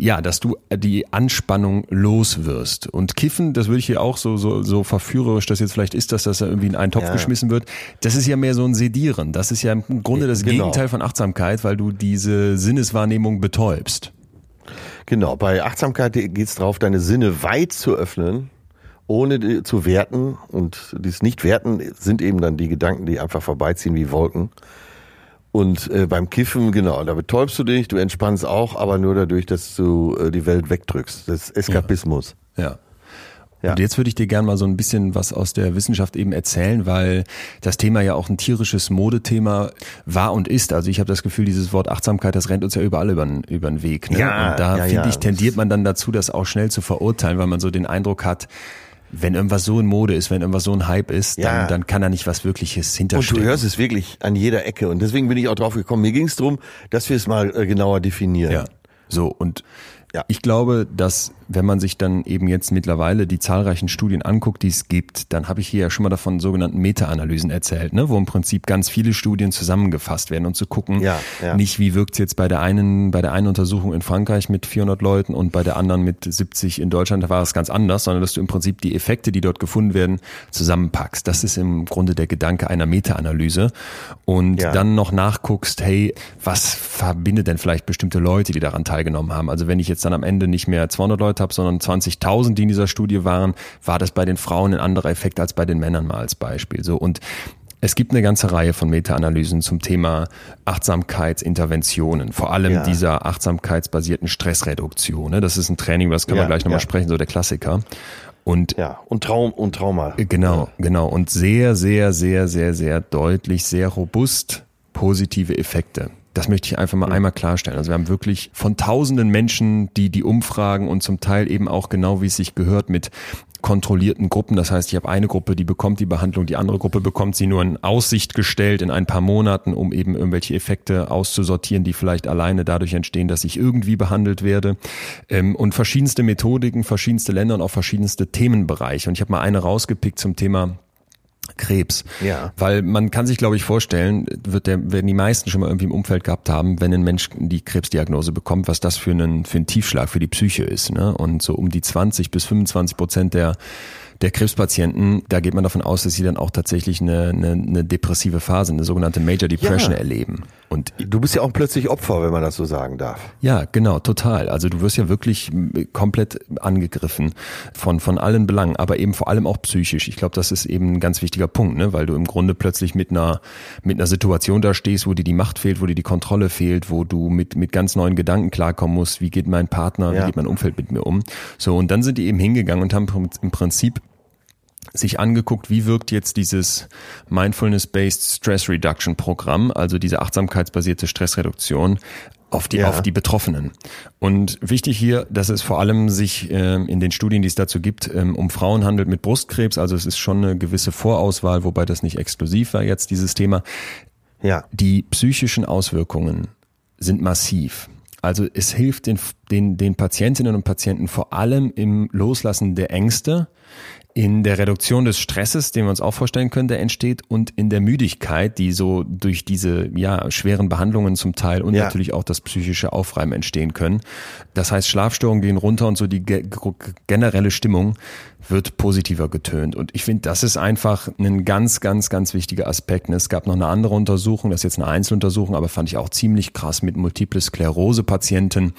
ja, dass du die Anspannung los wirst. Und Kiffen, das würde ich hier auch so, so, so verführerisch, das jetzt vielleicht ist, dass das irgendwie in einen Topf ja. geschmissen wird. Das ist ja mehr so ein Sedieren. Das ist ja im Grunde das genau. Gegenteil von Achtsamkeit, weil du diese Sinneswahrnehmung betäubst. Genau. Bei Achtsamkeit geht's drauf, deine Sinne weit zu öffnen, ohne zu werten. Und dieses Nicht-Werten sind eben dann die Gedanken, die einfach vorbeiziehen wie Wolken. Und äh, beim Kiffen, genau, da betäubst du dich, du entspannst auch, aber nur dadurch, dass du äh, die Welt wegdrückst. Das ist Eskapismus. Ja. ja. Ja. Und jetzt würde ich dir gerne mal so ein bisschen was aus der Wissenschaft eben erzählen, weil das Thema ja auch ein tierisches Modethema war und ist. Also ich habe das Gefühl, dieses Wort Achtsamkeit, das rennt uns ja überall über den, über den Weg. Ne? Ja, und da, ja, finde ja. ich, tendiert man dann dazu, das auch schnell zu verurteilen, weil man so den Eindruck hat, wenn irgendwas so in Mode ist, wenn irgendwas so ein Hype ist, ja. dann, dann kann da nicht was Wirkliches hinterstehen. Und du hörst es wirklich an jeder Ecke. Und deswegen bin ich auch drauf gekommen. Mir ging es darum, dass wir es mal äh, genauer definieren. Ja. So, und ja. ich glaube, dass wenn man sich dann eben jetzt mittlerweile die zahlreichen Studien anguckt, die es gibt, dann habe ich hier ja schon mal davon sogenannten Meta-Analysen erzählt, ne? Wo im Prinzip ganz viele Studien zusammengefasst werden und zu gucken, ja, ja. nicht wie wirkt es jetzt bei der einen bei der einen Untersuchung in Frankreich mit vierhundert Leuten und bei der anderen mit siebzig in Deutschland, da war es ganz anders, sondern dass du im Prinzip die Effekte, die dort gefunden werden, zusammenpackst. Das ist im Grunde der Gedanke einer Meta-Analyse und ja. dann noch nachguckst, hey, was verbindet denn vielleicht bestimmte Leute, die daran teilgenommen haben? Also wenn ich jetzt dann am Ende nicht mehr zweihundert Leute habe, sondern zwanzigtausend, die in dieser Studie waren, war das bei den Frauen ein anderer Effekt als bei den Männern mal als Beispiel. So, und es gibt eine ganze Reihe von Meta-Analysen zum Thema Achtsamkeitsinterventionen, vor allem ja. dieser achtsamkeitsbasierten Stressreduktion. Ne? Das ist ein Training, über das können ja, wir gleich nochmal ja. sprechen, so der Klassiker. Und, ja, und Traum und Trauma. Genau, genau. Und sehr, sehr, sehr, sehr, sehr deutlich, sehr robust positive Effekte. Das möchte ich einfach mal mhm. einmal klarstellen. Also wir haben wirklich von tausenden Menschen, die die umfragen und zum Teil eben auch genau, wie es sich gehört, mit kontrollierten Gruppen. Das heißt, ich habe eine Gruppe, die bekommt die Behandlung, die andere Gruppe bekommt sie nur in Aussicht gestellt in ein paar Monaten, um eben irgendwelche Effekte auszusortieren, die vielleicht alleine dadurch entstehen, dass ich irgendwie behandelt werde. Und verschiedenste Methodiken, verschiedenste Länder und auch verschiedenste Themenbereiche. Und ich habe mal eine rausgepickt zum Thema Krebs, ja. weil man kann sich, glaube ich, vorstellen, wird der, werden die meisten schon mal irgendwie im Umfeld gehabt haben, wenn ein Mensch die Krebsdiagnose bekommt, was das für einen, für einen Tiefschlag für die Psyche ist, ne? Und so um die zwanzig bis fünfundzwanzig Prozent der Der Krebspatienten, da geht man davon aus, dass sie dann auch tatsächlich eine, eine, eine depressive Phase, eine sogenannte Major Depression ja. erleben. Und du bist ja auch plötzlich Opfer, wenn man das so sagen darf. Ja, genau, total. Also du wirst ja wirklich komplett angegriffen von von allen Belangen, aber eben vor allem auch psychisch. Ich glaube, das ist eben ein ganz wichtiger Punkt, ne, weil du im Grunde plötzlich mit einer mit einer Situation da stehst, wo dir die Macht fehlt, wo dir die Kontrolle fehlt, wo du mit mit ganz neuen Gedanken klarkommen musst. Wie geht mein Partner, ja. wie geht mein Umfeld mit mir um? So, und dann sind die eben hingegangen und haben im Prinzip sich angeguckt, wie wirkt jetzt dieses Mindfulness Based Stress Reduction Programm, also diese achtsamkeitsbasierte Stressreduktion auf die, ja. auf die Betroffenen. Und wichtig hier, dass es vor allem sich äh, in den Studien, die es dazu gibt, ähm, um Frauen handelt mit Brustkrebs, also es ist schon eine gewisse Vorauswahl, wobei das nicht exklusiv war jetzt dieses Thema. Ja. Die psychischen Auswirkungen sind massiv. Also es hilft den, den, den Patientinnen und Patienten vor allem im Loslassen der Ängste, in der Reduktion des Stresses, den wir uns auch vorstellen können, der entsteht, und in der Müdigkeit, die so durch diese ja schweren Behandlungen zum Teil und ja. natürlich auch das psychische Aufreiben entstehen können. Das heißt, Schlafstörungen gehen runter und so die ge- generelle Stimmung wird positiver getönt. Und ich finde, das ist einfach ein ganz, ganz, ganz wichtiger Aspekt. Es gab noch eine andere Untersuchung, das ist jetzt eine Einzeluntersuchung, aber fand ich auch ziemlich krass mit Multiple Sklerose-Patienten,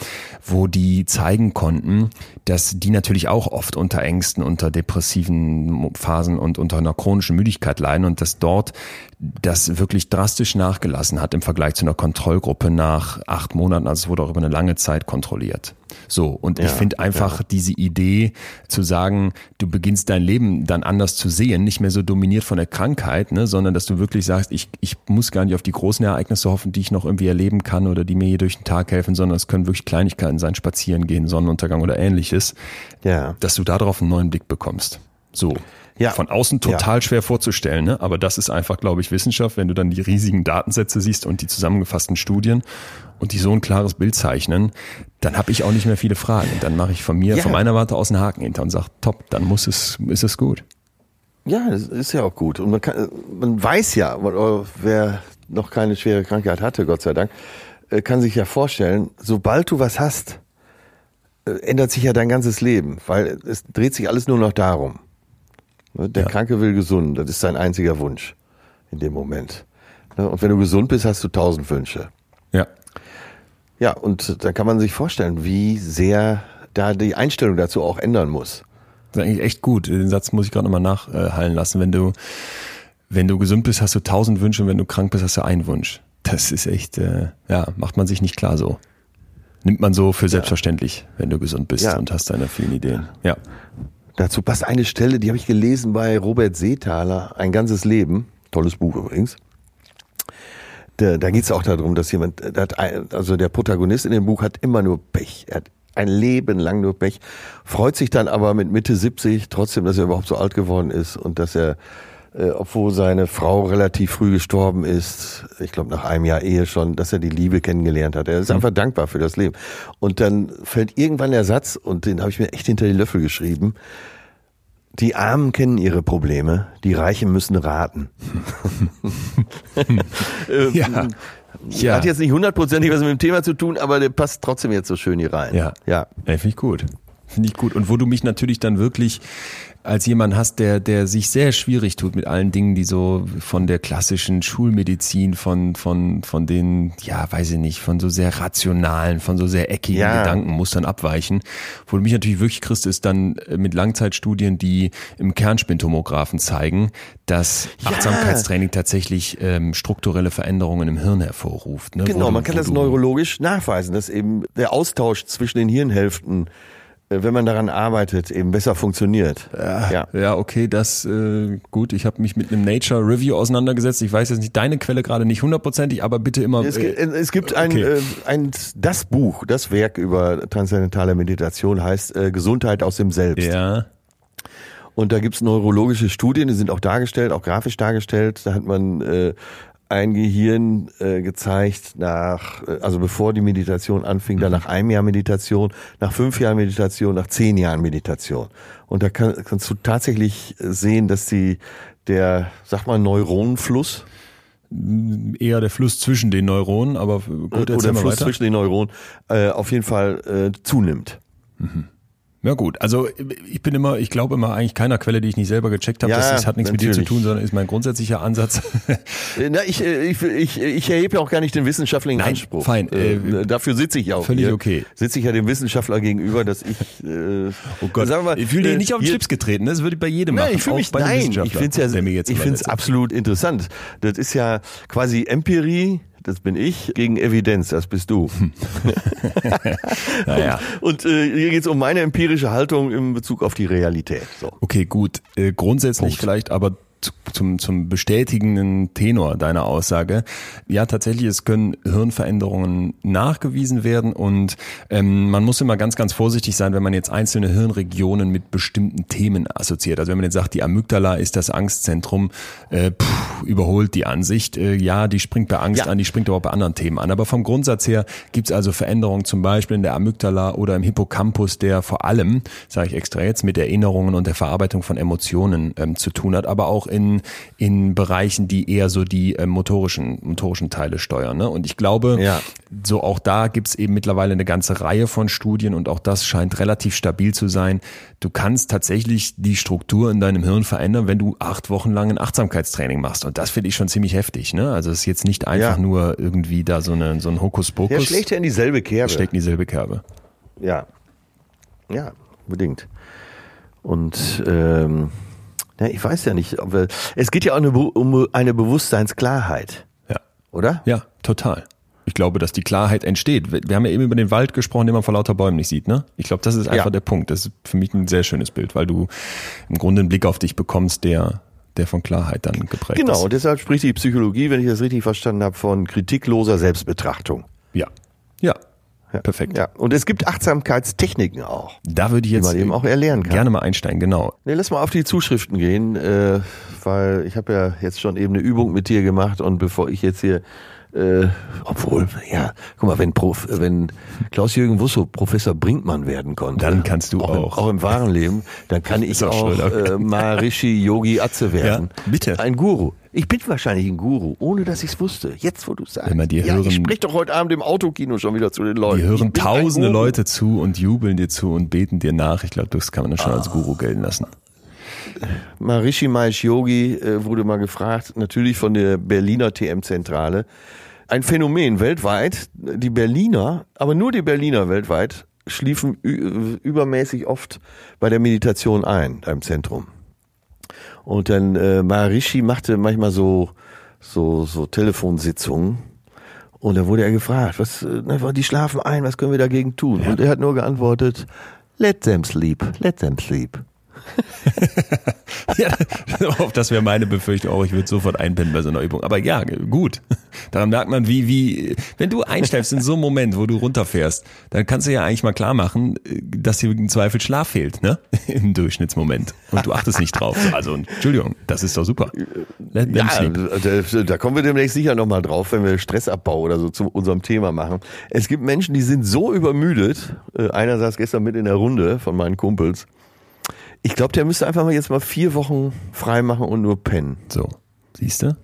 wo die zeigen konnten, dass die natürlich auch oft unter Ängsten, unter depressiven Phasen und unter einer chronischen Müdigkeit leiden und dass dort das wirklich drastisch nachgelassen hat im Vergleich zu einer Kontrollgruppe nach acht Monaten. Also es wurde auch über eine lange Zeit kontrolliert. So, und ja, ich finde einfach ja. diese Idee zu sagen, du beginnst dein Leben dann anders zu sehen, nicht mehr so dominiert von der Krankheit, ne, sondern dass du wirklich sagst, ich, ich muss gar nicht auf die großen Ereignisse hoffen, die ich noch irgendwie erleben kann oder die mir hier durch den Tag helfen, sondern es können wirklich Kleinigkeiten sein, spazieren gehen, Sonnenuntergang oder ähnliches, ja. dass du darauf einen neuen Blick bekommst. So, ja. von außen total ja. schwer vorzustellen, ne? Aber das ist einfach, glaube ich, Wissenschaft, wenn du dann die riesigen Datensätze siehst und die zusammengefassten Studien und die so ein klares Bild zeichnen, dann habe ich auch nicht mehr viele Fragen. Dann mache ich von mir, ja. von meiner Warte aus einen Haken hinter und sage, top, dann muss es, ist es gut. Ja, das ist ja auch gut. Und man kann, man weiß ja, wer noch keine schwere Krankheit hatte, Gott sei Dank, kann sich ja vorstellen, sobald du was hast, ändert sich ja dein ganzes Leben, weil es dreht sich alles nur noch darum. Der ja. Kranke will gesund, das ist sein einziger Wunsch in dem Moment. Und wenn du gesund bist, hast du tausend Wünsche. Ja. Ja, und dann kann man sich vorstellen, wie sehr da die Einstellung dazu auch ändern muss. Das ist eigentlich echt gut. Den Satz muss ich gerade nochmal nachhallen lassen. Wenn du, wenn du gesund bist, hast du tausend Wünsche, und wenn du krank bist, hast du einen Wunsch. Das ist echt, äh, ja, macht man sich nicht klar so. Nimmt man so für selbstverständlich, ja. wenn du gesund bist ja. und hast deine vielen Ideen. Ja. Dazu passt eine Stelle, die habe ich gelesen bei Robert Seethaler, Ein ganzes Leben, tolles Buch übrigens. Da, da geht es auch darum, dass jemand, also der Protagonist in dem Buch hat immer nur Pech, er hat ein Leben lang nur Pech, freut sich dann aber mit Mitte siebzig trotzdem, dass er überhaupt so alt geworden ist und dass er äh, obwohl seine Frau relativ früh gestorben ist, ich glaube nach einem Jahr Ehe schon, dass er die Liebe kennengelernt hat. Er ist mhm. einfach dankbar für das Leben. Und dann fällt irgendwann der Satz, und den habe ich mir echt hinter die Löffel geschrieben: Die Armen kennen ihre Probleme, die Reichen müssen raten. ja. ja. Hat jetzt nicht hundertprozentig was mit dem Thema zu tun, aber der passt trotzdem jetzt so schön hier rein. Ja, ja. Hey, finde ich gut. Finde ich gut. Und wo du mich natürlich dann wirklich als jemand hast, der der sich sehr schwierig tut mit allen Dingen, die so von der klassischen Schulmedizin, von von von den, ja, weiß ich nicht, von so sehr rationalen, von so sehr eckigen ja. Gedankenmustern abweichen. Wo du mich natürlich wirklich kriegst, ist dann mit Langzeitstudien, die im Kernspintomographen zeigen, dass ja. Achtsamkeitstraining tatsächlich ähm, strukturelle Veränderungen im Hirn hervorruft. Ne? Genau, du, man kann das neurologisch nachweisen, dass eben der Austausch zwischen den Hirnhälften, wenn man daran arbeitet, eben besser funktioniert. Ja, ja. ja okay, das äh, gut. Ich habe mich mit einem Nature Review auseinandergesetzt. Ich weiß jetzt nicht, deine Quelle gerade nicht hundertprozentig, aber bitte immer... Es, äh, es gibt ein, okay. äh, ein, das Buch, das Werk über transzendentale Meditation heißt äh, Gesundheit aus dem Selbst. Ja. Und da gibt's neurologische Studien, die sind auch dargestellt, auch grafisch dargestellt. Da hat man... Äh, ein Gehirn äh, gezeigt, nach, also bevor die Meditation anfing, mhm. dann nach einem Jahr Meditation, nach fünf Jahren Meditation, nach zehn Jahren Meditation. Und da kann, kannst du tatsächlich sehen, dass die, der, sag mal, Neuronenfluss, eher der Fluss zwischen den Neuronen, aber gut, oder der Fluss weiter. zwischen den Neuronen, äh, auf jeden Fall äh, zunimmt. Mhm. Ja gut, also ich bin immer, ich glaube immer eigentlich keiner Quelle, die ich nicht selber gecheckt habe. Ja, das, das hat nichts natürlich. mit dir zu tun, sondern ist mein grundsätzlicher Ansatz. Na, ich, ich, ich, ich erhebe auch gar nicht den wissenschaftlichen Nein, Anspruch. Fein. Äh, Dafür sitze ich auch. Völlig hier. okay. Sitze ich ja dem Wissenschaftler gegenüber, dass ich. Äh, oh Gott. Sagen wir mal, ich fühle dich äh, nicht auf den Chips getreten. Das würde ich bei jedem nein, machen. Ich fühle mich bei nein. Ich finde es ja, ich finde es absolut interessant. Das ist ja quasi Empirie. Das bin ich, gegen Evidenz, das bist du. naja. Und, und äh, hier geht es um meine empirische Haltung in Bezug auf die Realität. So. Okay, gut. Äh, grundsätzlich Punkt. vielleicht aber zum, zum bestätigenden Tenor deiner Aussage. Ja, tatsächlich, es können Hirnveränderungen nachgewiesen werden und ähm, man muss immer ganz, ganz vorsichtig sein, wenn man jetzt einzelne Hirnregionen mit bestimmten Themen assoziiert. Also wenn man jetzt sagt, die Amygdala ist das Angstzentrum, äh, pff, überholt die Ansicht. Äh, ja, die springt bei Angst ja. an, die springt aber auch bei anderen Themen an. Aber vom Grundsatz her gibt's also Veränderungen zum Beispiel in der Amygdala oder im Hippocampus, der vor allem, sage ich extra jetzt, mit Erinnerungen und der Verarbeitung von Emotionen ähm, zu tun hat, aber auch in in Bereichen, die eher so die äh, motorischen motorischen Teile steuern. Ne? Und ich glaube, ja. so auch da gibt's eben mittlerweile eine ganze Reihe von Studien und auch das scheint relativ stabil zu sein. Du kannst tatsächlich die Struktur in deinem Hirn verändern, wenn du acht Wochen lang ein Achtsamkeitstraining machst. Und das finde ich schon ziemlich heftig. Ne? Also es ist jetzt nicht einfach ja. nur irgendwie da so, eine, so ein Hokuspokus. Der schlägt ja in dieselbe Kerbe. Schlägt in dieselbe Kerbe. Ja, ja, unbedingt. Und ähm Ja, ich weiß ja nicht, ob wir, es geht ja auch um eine Bewusstseinsklarheit, ja, oder? Ja, total. Ich glaube, dass die Klarheit entsteht. Wir haben ja eben über den Wald gesprochen, den man vor lauter Bäumen nicht sieht, ne? Ich glaube, das ist einfach ja. der Punkt. Das ist für mich ein sehr schönes Bild, weil du im Grunde einen Blick auf dich bekommst, der, der von Klarheit dann geprägt genau, ist. Genau, deshalb spricht die Psychologie, wenn ich das richtig verstanden habe, von kritikloser Selbstbetrachtung. Ja, ja. Ja, perfekt. Ja. Und es gibt Achtsamkeitstechniken auch. Da würde ich jetzt die man eben auch erlernen kann. Gerne mal einsteigen, genau. Nee, lass mal auf die Zuschriften gehen, äh, weil ich habe ja jetzt schon eben eine Übung mit dir gemacht und bevor ich jetzt hier, äh, obwohl, ja, guck mal, wenn, Prof, wenn Klaus-Jürgen Wussow Professor Brinkmann werden konnte. Dann kannst du auch. Auch, im, auch im wahren Leben, dann kann ich auch, auch äh, Maharishi Yogi Atze werden. Ja, bitte. Ein Guru. Ich bin wahrscheinlich ein Guru, ohne dass ich es wusste. Jetzt, wo du es sagst. Wenn man die ja, hören, ich sprich doch heute Abend im Autokino schon wieder zu den Leuten. Die hören tausende Leute zu und jubeln dir zu und beten dir nach. Ich glaube, das kann man dann schon ah. als Guru gelten lassen. Maharishi Mahesh Yogi äh, wurde mal gefragt, natürlich von der Berliner T M-Zentrale. Ein Phänomen weltweit, die Berliner, aber nur die Berliner weltweit, schliefen ü- übermäßig oft bei der Meditation ein, im Zentrum. Und dann äh, Maharishi machte manchmal so so so Telefonsitzungen und da wurde er gefragt, was äh, die schlafen ein, was können wir dagegen tun? Ja. Und er hat nur geantwortet, let them sleep, let them sleep. Ja, auf das wäre meine Befürchtung auch, ich würde sofort einpennen bei so einer Übung. Aber ja, gut. Daran merkt man, wie, wie, wenn du einschläfst in so einem Moment, wo du runterfährst, dann kannst du ja eigentlich mal klar machen, dass dir im Zweifel Schlaf fehlt, ne? Im Durchschnittsmoment. Und du achtest nicht drauf. Also, Entschuldigung, das ist doch super. Let ja, da, da kommen wir demnächst sicher nochmal drauf, wenn wir Stressabbau oder so zu unserem Thema machen. Es gibt Menschen, die sind so übermüdet. Einer saß gestern mit in der Runde von meinen Kumpels. Ich glaube, der müsste einfach mal jetzt mal vier Wochen frei machen und nur pennen. So, siehst du?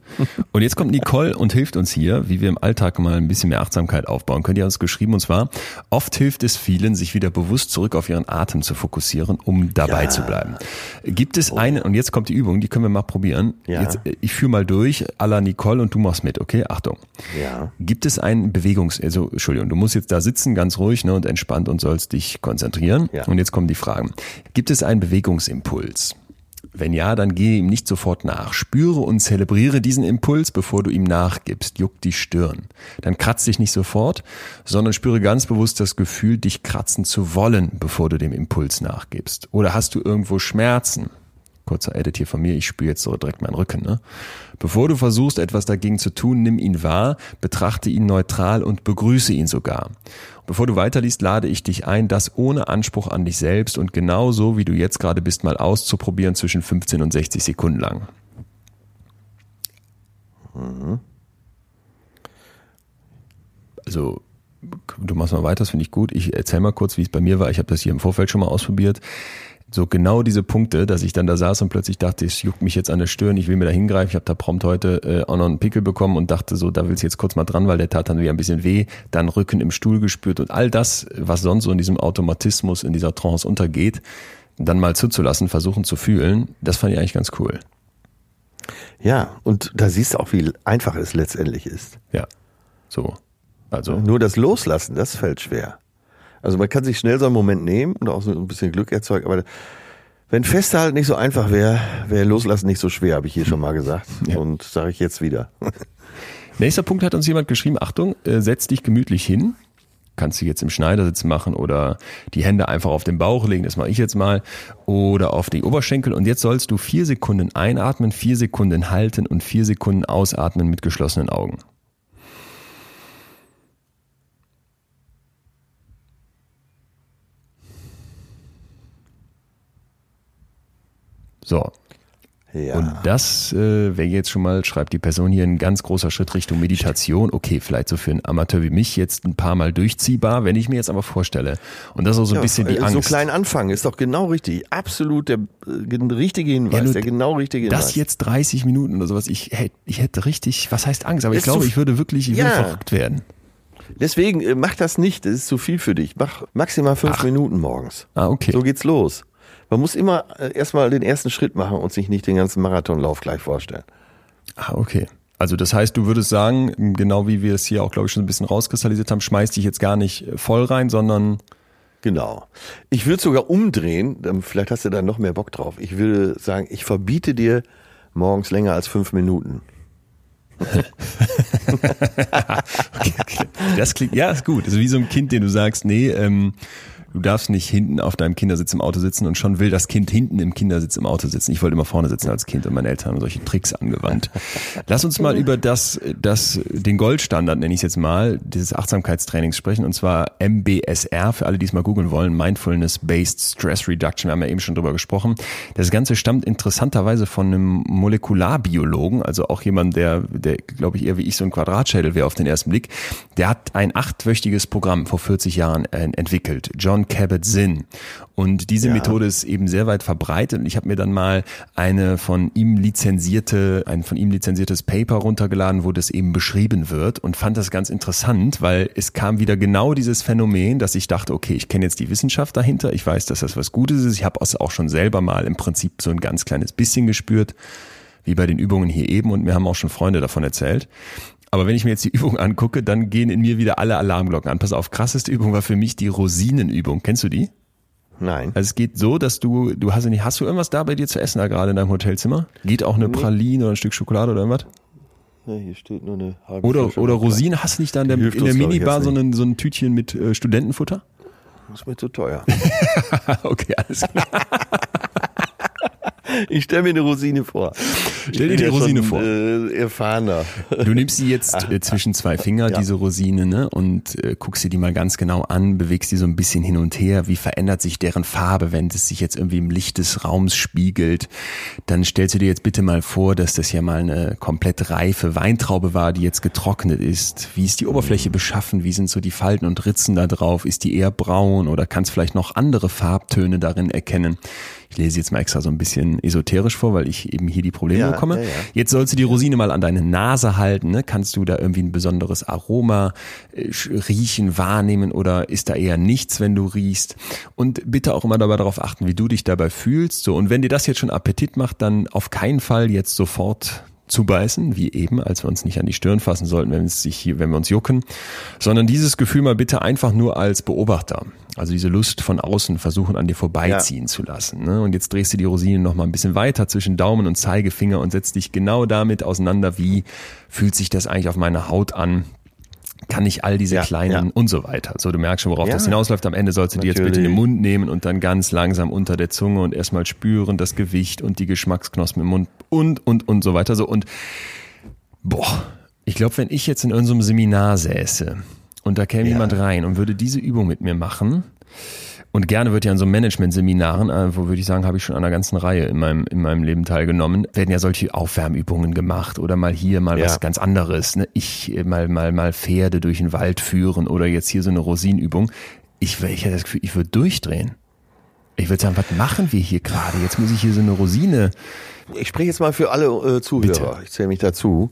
Und jetzt kommt Nicole und hilft uns hier, wie wir im Alltag mal ein bisschen mehr Achtsamkeit aufbauen können. Die hat uns geschrieben, und zwar, oft hilft es vielen, sich wieder bewusst zurück auf ihren Atem zu fokussieren, um dabei ja. zu bleiben. Gibt es oh. eine, und jetzt kommt die Übung, die können wir mal probieren. Ja. Jetzt, ich führe mal durch, à la Nicole, und du machst mit, okay? Achtung. Ja. Gibt es einen Bewegungs-, also, Entschuldigung, du musst jetzt da sitzen, ganz ruhig, ne, und entspannt und sollst dich konzentrieren. Ja. Und jetzt kommen die Fragen. Gibt es einen Bewegungsimpuls? Wenn ja, dann gehe ihm nicht sofort nach. Spüre und zelebriere diesen Impuls, bevor du ihm nachgibst. Juck die Stirn. Dann kratz dich nicht sofort, sondern spüre ganz bewusst das Gefühl, dich kratzen zu wollen, bevor du dem Impuls nachgibst. Oder hast du irgendwo Schmerzen? Kurzer Edit hier von mir, ich spüre jetzt so direkt meinen Rücken, ne? Bevor du versuchst, etwas dagegen zu tun, nimm ihn wahr, betrachte ihn neutral und begrüße ihn sogar. Bevor du weiterliest, lade ich dich ein, das ohne Anspruch an dich selbst und genauso, wie du jetzt gerade bist, mal auszuprobieren zwischen fünfzehn und sechzig Sekunden lang. Also, du machst mal weiter, das finde ich gut. Ich erzähl mal kurz, wie es bei mir war. Ich habe das hier im Vorfeld schon mal ausprobiert. So genau diese Punkte, dass ich dann da saß und plötzlich dachte, es juckt mich jetzt an der Stirn, ich will mir da hingreifen. Ich habe da prompt heute äh, auch noch einen Pickel bekommen und dachte so, da willst du jetzt kurz mal dran, weil der tat dann wieder ein bisschen weh. Dann Rücken im Stuhl gespürt und all das, was sonst so in diesem Automatismus, in dieser Trance untergeht, dann mal zuzulassen, versuchen zu fühlen, das fand ich eigentlich ganz cool. Ja, und da siehst du auch, wie einfach es letztendlich ist. Ja, so. Also nur das Loslassen, das fällt schwer. Also man kann sich schnell so einen Moment nehmen und auch so ein bisschen Glück erzeugen, aber wenn Festhalten nicht so einfach wäre, wäre Loslassen nicht so schwer, habe ich hier schon mal gesagt ja. und sage ich jetzt wieder. Nächster Punkt hat uns jemand geschrieben, Achtung, äh, setz dich gemütlich hin, kannst du jetzt im Schneidersitz machen oder die Hände einfach auf den Bauch legen, das mache ich jetzt mal, oder auf die Oberschenkel und jetzt sollst du vier Sekunden einatmen, vier Sekunden halten und vier Sekunden ausatmen mit geschlossenen Augen. So, ja. Und das äh, wäre jetzt schon mal, schreibt die Person hier, ein ganz großer Schritt Richtung Meditation. Okay, vielleicht so für einen Amateur wie mich jetzt ein paar Mal durchziehbar, wenn ich mir jetzt aber vorstelle. Und das ist auch so ein ja, bisschen die so Angst. So klein anfangen ist doch genau richtig. Absolut der äh, richtige Hinweis, ja, der genau richtige Hinweis. Das jetzt dreißig Minuten oder sowas, ich, hey, ich hätte richtig, was heißt Angst? Aber ich glaube, ich würde wirklich ich ja. würde verrückt werden. Deswegen, äh, mach das nicht, das ist zu viel für dich. Mach maximal fünf Ach. Minuten morgens. Ah, okay. So geht's los. Man muss immer erstmal den ersten Schritt machen und sich nicht den ganzen Marathonlauf gleich vorstellen. Ah, okay. Also das heißt, du würdest sagen, genau wie wir es hier auch, glaube ich, schon ein bisschen rauskristallisiert haben, schmeißt dich jetzt gar nicht voll rein, sondern... Genau. Ich würde sogar umdrehen, vielleicht hast du da noch mehr Bock drauf. Ich würde sagen, ich verbiete dir morgens länger als fünf Minuten. Okay. Das klingt, ja, ist gut. Also wie so ein Kind, den du sagst, nee, ähm, du darfst nicht hinten auf deinem Kindersitz im Auto sitzen und schon will das Kind hinten im Kindersitz im Auto sitzen. Ich wollte immer vorne sitzen als Kind und meine Eltern haben solche Tricks angewandt. Lass uns mal über das, das, den Goldstandard, nenne ich es jetzt mal, dieses Achtsamkeitstrainings sprechen und zwar M B S R, für alle, die es mal googeln wollen, Mindfulness Based Stress Reduction, wir haben ja eben schon drüber gesprochen. Das Ganze stammt interessanterweise von einem Molekularbiologen, also auch jemand, der, der glaube ich eher wie ich so ein Quadratschädel wäre auf den ersten Blick, der hat ein achtwöchiges Programm vor vierzig Jahren entwickelt, John Kabat-Zinn. Und diese ja. Methode ist eben sehr weit verbreitet und ich habe mir dann mal eine von ihm lizenzierte, ein von ihm lizenziertes Paper runtergeladen, wo das eben beschrieben wird und fand das ganz interessant, weil es kam wieder genau dieses Phänomen, dass ich dachte, okay, ich kenne jetzt die Wissenschaft dahinter, ich weiß, dass das was Gutes ist, ich habe es auch schon selber mal im Prinzip so ein ganz kleines bisschen gespürt, wie bei den Übungen hier eben und mir haben auch schon Freunde davon erzählt. Aber wenn ich mir jetzt die Übung angucke, dann gehen in mir wieder alle Alarmglocken an. Pass auf, krasseste Übung war für mich die Rosinenübung. Kennst du die? Nein. Also es geht so, dass du, du hast nicht, hast du irgendwas da bei dir zu essen da gerade in deinem Hotelzimmer? Geht auch eine nee. Praline oder ein Stück Schokolade oder irgendwas? Ja, hier steht nur eine halbe Oder, Flasche oder Rosinen, hast du nicht da in der, in der Minibar so ein, so ein Tütchen mit äh, Studentenfutter? Das ist mir zu teuer. Okay, alles klar. Ich stelle mir eine Rosine vor. Stell dir die Rosine schon, vor. Äh, erfahrener. Du nimmst sie jetzt äh, zwischen zwei Finger, ja. diese Rosine, ne, und äh, guckst dir die mal ganz genau an, bewegst die so ein bisschen hin und her. Wie verändert sich deren Farbe, wenn es sich jetzt irgendwie im Licht des Raums spiegelt? Dann stellst du dir jetzt bitte mal vor, dass das ja mal eine komplett reife Weintraube war, die jetzt getrocknet ist. Wie ist die Oberfläche beschaffen? Wie sind so die Falten und Ritzen da drauf? Ist die eher braun oder kannst vielleicht noch andere Farbtöne darin erkennen? Ich lese jetzt mal extra so ein bisschen esoterisch vor, weil ich eben hier die Probleme ja, bekomme. Ja, ja. Jetzt sollst du die Rosine mal an deine Nase halten. Ne? Kannst du da irgendwie ein besonderes Aroma äh, riechen, wahrnehmen oder ist da eher nichts, wenn du riechst? Und bitte auch immer dabei darauf achten, wie du dich dabei fühlst. So, und wenn dir das jetzt schon Appetit macht, dann auf keinen Fall jetzt sofort zu beißen, wie eben, als wir uns nicht an die Stirn fassen sollten, wenn, es sich hier, wenn wir uns jucken, sondern dieses Gefühl mal bitte einfach nur als Beobachter, also diese Lust von außen versuchen an dir vorbeiziehen ja. zu lassen. Ne? Und jetzt drehst du die Rosine noch mal ein bisschen weiter zwischen Daumen und Zeigefinger und setzt dich genau damit auseinander, wie fühlt sich das eigentlich auf meine Haut an, kann ich all diese ja, kleinen ja. und so weiter. So, du merkst schon, worauf ja, das hinausläuft. Am Ende sollst du natürlich. Die jetzt bitte in den Mund nehmen und dann ganz langsam unter der Zunge und erstmal spüren das Gewicht und die Geschmacksknospen im Mund und, und, und so weiter. So, und boah, ich glaube, wenn ich jetzt in irgendeinem Seminar säße und da käme ja. jemand rein und würde diese Übung mit mir machen, und gerne wird ja an so Management-Seminaren, wo würde ich sagen, habe ich schon an einer ganzen Reihe in meinem, in meinem Leben teilgenommen, werden ja solche Aufwärmübungen gemacht oder mal hier mal ja. was ganz anderes. Ne? Ich mal, mal, mal Pferde durch den Wald führen oder jetzt hier so eine Rosinenübung. Ich, ich hätte das Gefühl, ich würde durchdrehen. Ich würde sagen, was machen wir hier gerade? Jetzt muss ich hier so eine Rosine. Ich spreche jetzt mal für alle äh, Zuhörer. Bitte. Ich zähle mich dazu.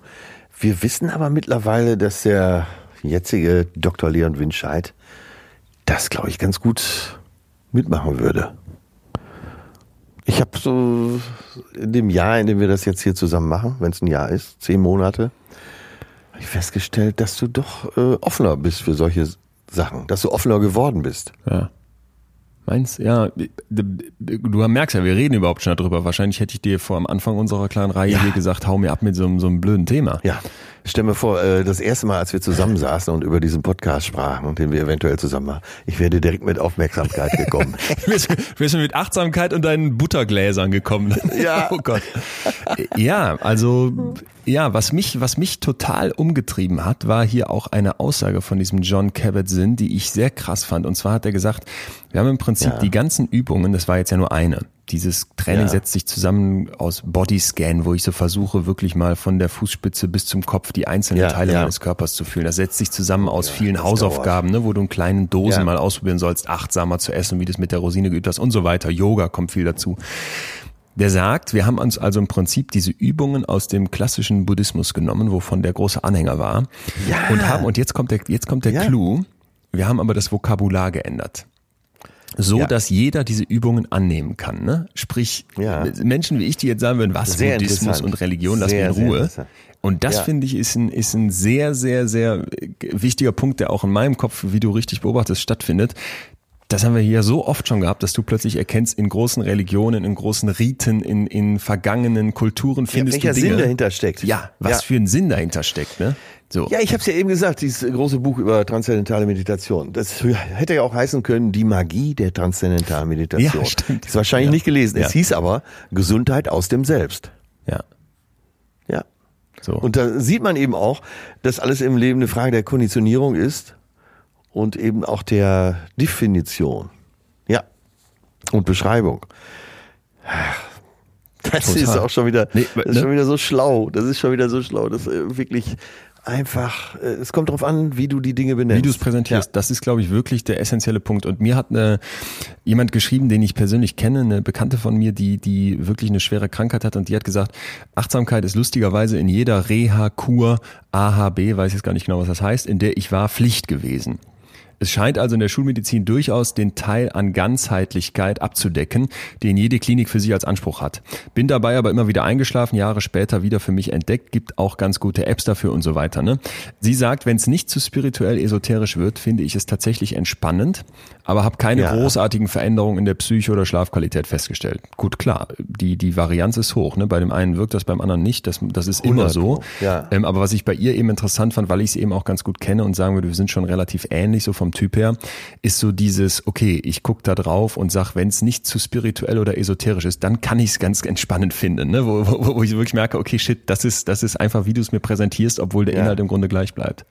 Wir wissen aber mittlerweile, dass der jetzige Doktor Leon Windscheid das, glaube ich, ganz gut mitmachen würde. Ich habe so in dem Jahr, in dem wir das jetzt hier zusammen machen, wenn es ein Jahr ist, zehn Monate, habe ich festgestellt, dass du doch äh, offener bist für solche Sachen, dass du offener geworden bist. Ja. Meinst du? Ja, du merkst ja, wir reden überhaupt schon darüber. Wahrscheinlich hätte ich dir vor am Anfang unserer kleinen Reihe ja. hier gesagt, hau mir ab mit so, so einem blöden Thema. Ja, stell mir vor, das erste Mal, als wir zusammensaßen und über diesen Podcast sprachen und den wir eventuell zusammen machen, ich wäre direkt mit Aufmerksamkeit gekommen. Du wärst mit Achtsamkeit und deinen Buttergläsern gekommen. Ja. Oh Gott. Ja, also... Ja, was mich, was mich total umgetrieben hat, war hier auch eine Aussage von diesem John Kabat-Zinn, die ich sehr krass fand. Und zwar hat er gesagt, wir haben im Prinzip ja. die ganzen Übungen, das war jetzt ja nur eine, dieses Training ja. setzt sich zusammen aus Bodyscan, wo ich so versuche, wirklich mal von der Fußspitze bis zum Kopf die einzelnen ja, Teile ja. meines Körpers zu fühlen. Das setzt sich zusammen aus ja, vielen Hausaufgaben, ne, wo du in kleinen Dosen ja. mal ausprobieren sollst, achtsamer zu essen, wie du es mit der Rosine geübt hast und so weiter. Yoga kommt viel dazu. Der sagt, wir haben uns also im Prinzip diese Übungen aus dem klassischen Buddhismus genommen, wovon der große Anhänger war. Ja. Und haben, und jetzt kommt der, jetzt kommt der ja. Clou. Wir haben aber das Vokabular geändert. So, ja. dass jeder diese Übungen annehmen kann, ne? Sprich, ja. Menschen wie ich, die jetzt sagen würden, was, sehr Buddhismus und Religion, lass mich in Ruhe. Und das, ja. finde ich, ist ein, ist ein sehr, sehr, sehr wichtiger Punkt, der auch in meinem Kopf, wie du richtig beobachtest, stattfindet. Das haben wir hier so oft schon gehabt, dass du plötzlich erkennst, in großen Religionen, in großen Riten, in, in vergangenen Kulturen findest ja, du Dinge. Welcher Sinn dahinter steckt. Ja, was ja. für ein Sinn dahinter steckt. Ne? So. Ja, ich habe es ja eben gesagt, dieses große Buch über transzendentale Meditation. Das hätte ja auch heißen können, die Magie der transzendentalen Meditation. Ja, stimmt. Das ist wahrscheinlich ja. nicht gelesen. Ja. Es hieß aber, Gesundheit aus dem Selbst. Ja. Ja. So. Und da sieht man eben auch, dass alles im Leben eine Frage der Konditionierung ist. Und eben auch der Definition. Ja. Und Beschreibung. Das Total. ist auch schon wieder, nee, das ist ne? schon wieder so schlau. Das ist schon wieder so schlau. Das ist wirklich einfach, es kommt drauf an, wie du die Dinge benennst. Wie du es präsentierst. Ja. Das ist, glaube ich, wirklich der essentielle Punkt. Und mir hat eine, jemand geschrieben, den ich persönlich kenne, eine Bekannte von mir, die, die wirklich eine schwere Krankheit hat. Und die hat gesagt, Achtsamkeit ist lustigerweise in jeder Reha-Kur, A H B, weiß jetzt gar nicht genau, was das heißt, in der ich war, Pflicht gewesen. Es scheint also in der Schulmedizin durchaus den Teil an Ganzheitlichkeit abzudecken, den jede Klinik für sich als Anspruch hat. Bin dabei aber immer wieder eingeschlafen, Jahre später wieder für mich entdeckt, gibt auch ganz gute Apps dafür und so weiter. Ne? Sie sagt, wenn es nicht zu spirituell esoterisch wird, finde ich es tatsächlich entspannend, aber habe keine ja. großartigen Veränderungen in der Psyche oder Schlafqualität festgestellt. Gut, klar, die, die Varianz ist hoch. Ne? Bei dem einen wirkt das, beim anderen nicht. Das, das ist immer so. Ja. Ähm, aber was ich bei ihr eben interessant fand, weil ich es eben auch ganz gut kenne und sagen würde, wir sind schon relativ ähnlich, so vom Typ her, ist so dieses, okay, ich gucke da drauf und sag, wenn es nicht zu spirituell oder esoterisch ist, dann kann ich es ganz entspannend finden, ne? wo, wo, wo ich wirklich merke, okay, shit, das ist, das ist einfach, wie du es mir präsentierst, obwohl der ja. Inhalt im Grunde gleich bleibt.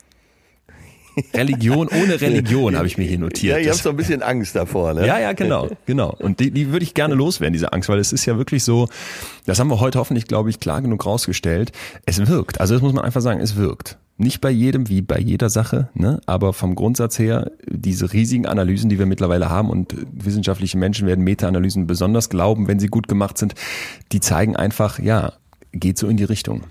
Religion ohne Religion, habe ich mir hier notiert. Ja, ich habe so ein bisschen Angst davor. Ne? Ja, ja, genau, genau. Und die, die würde ich gerne loswerden, diese Angst, weil es ist ja wirklich so, das haben wir heute hoffentlich, glaube ich, klar genug rausgestellt, es wirkt. Also das muss man einfach sagen, es wirkt. Nicht bei jedem, wie bei jeder Sache, ne? Aber vom Grundsatz her, diese riesigen Analysen, die wir mittlerweile haben, und wissenschaftliche Menschen werden Meta-Analysen besonders glauben, wenn sie gut gemacht sind, die zeigen einfach, ja, geht so in die Richtung.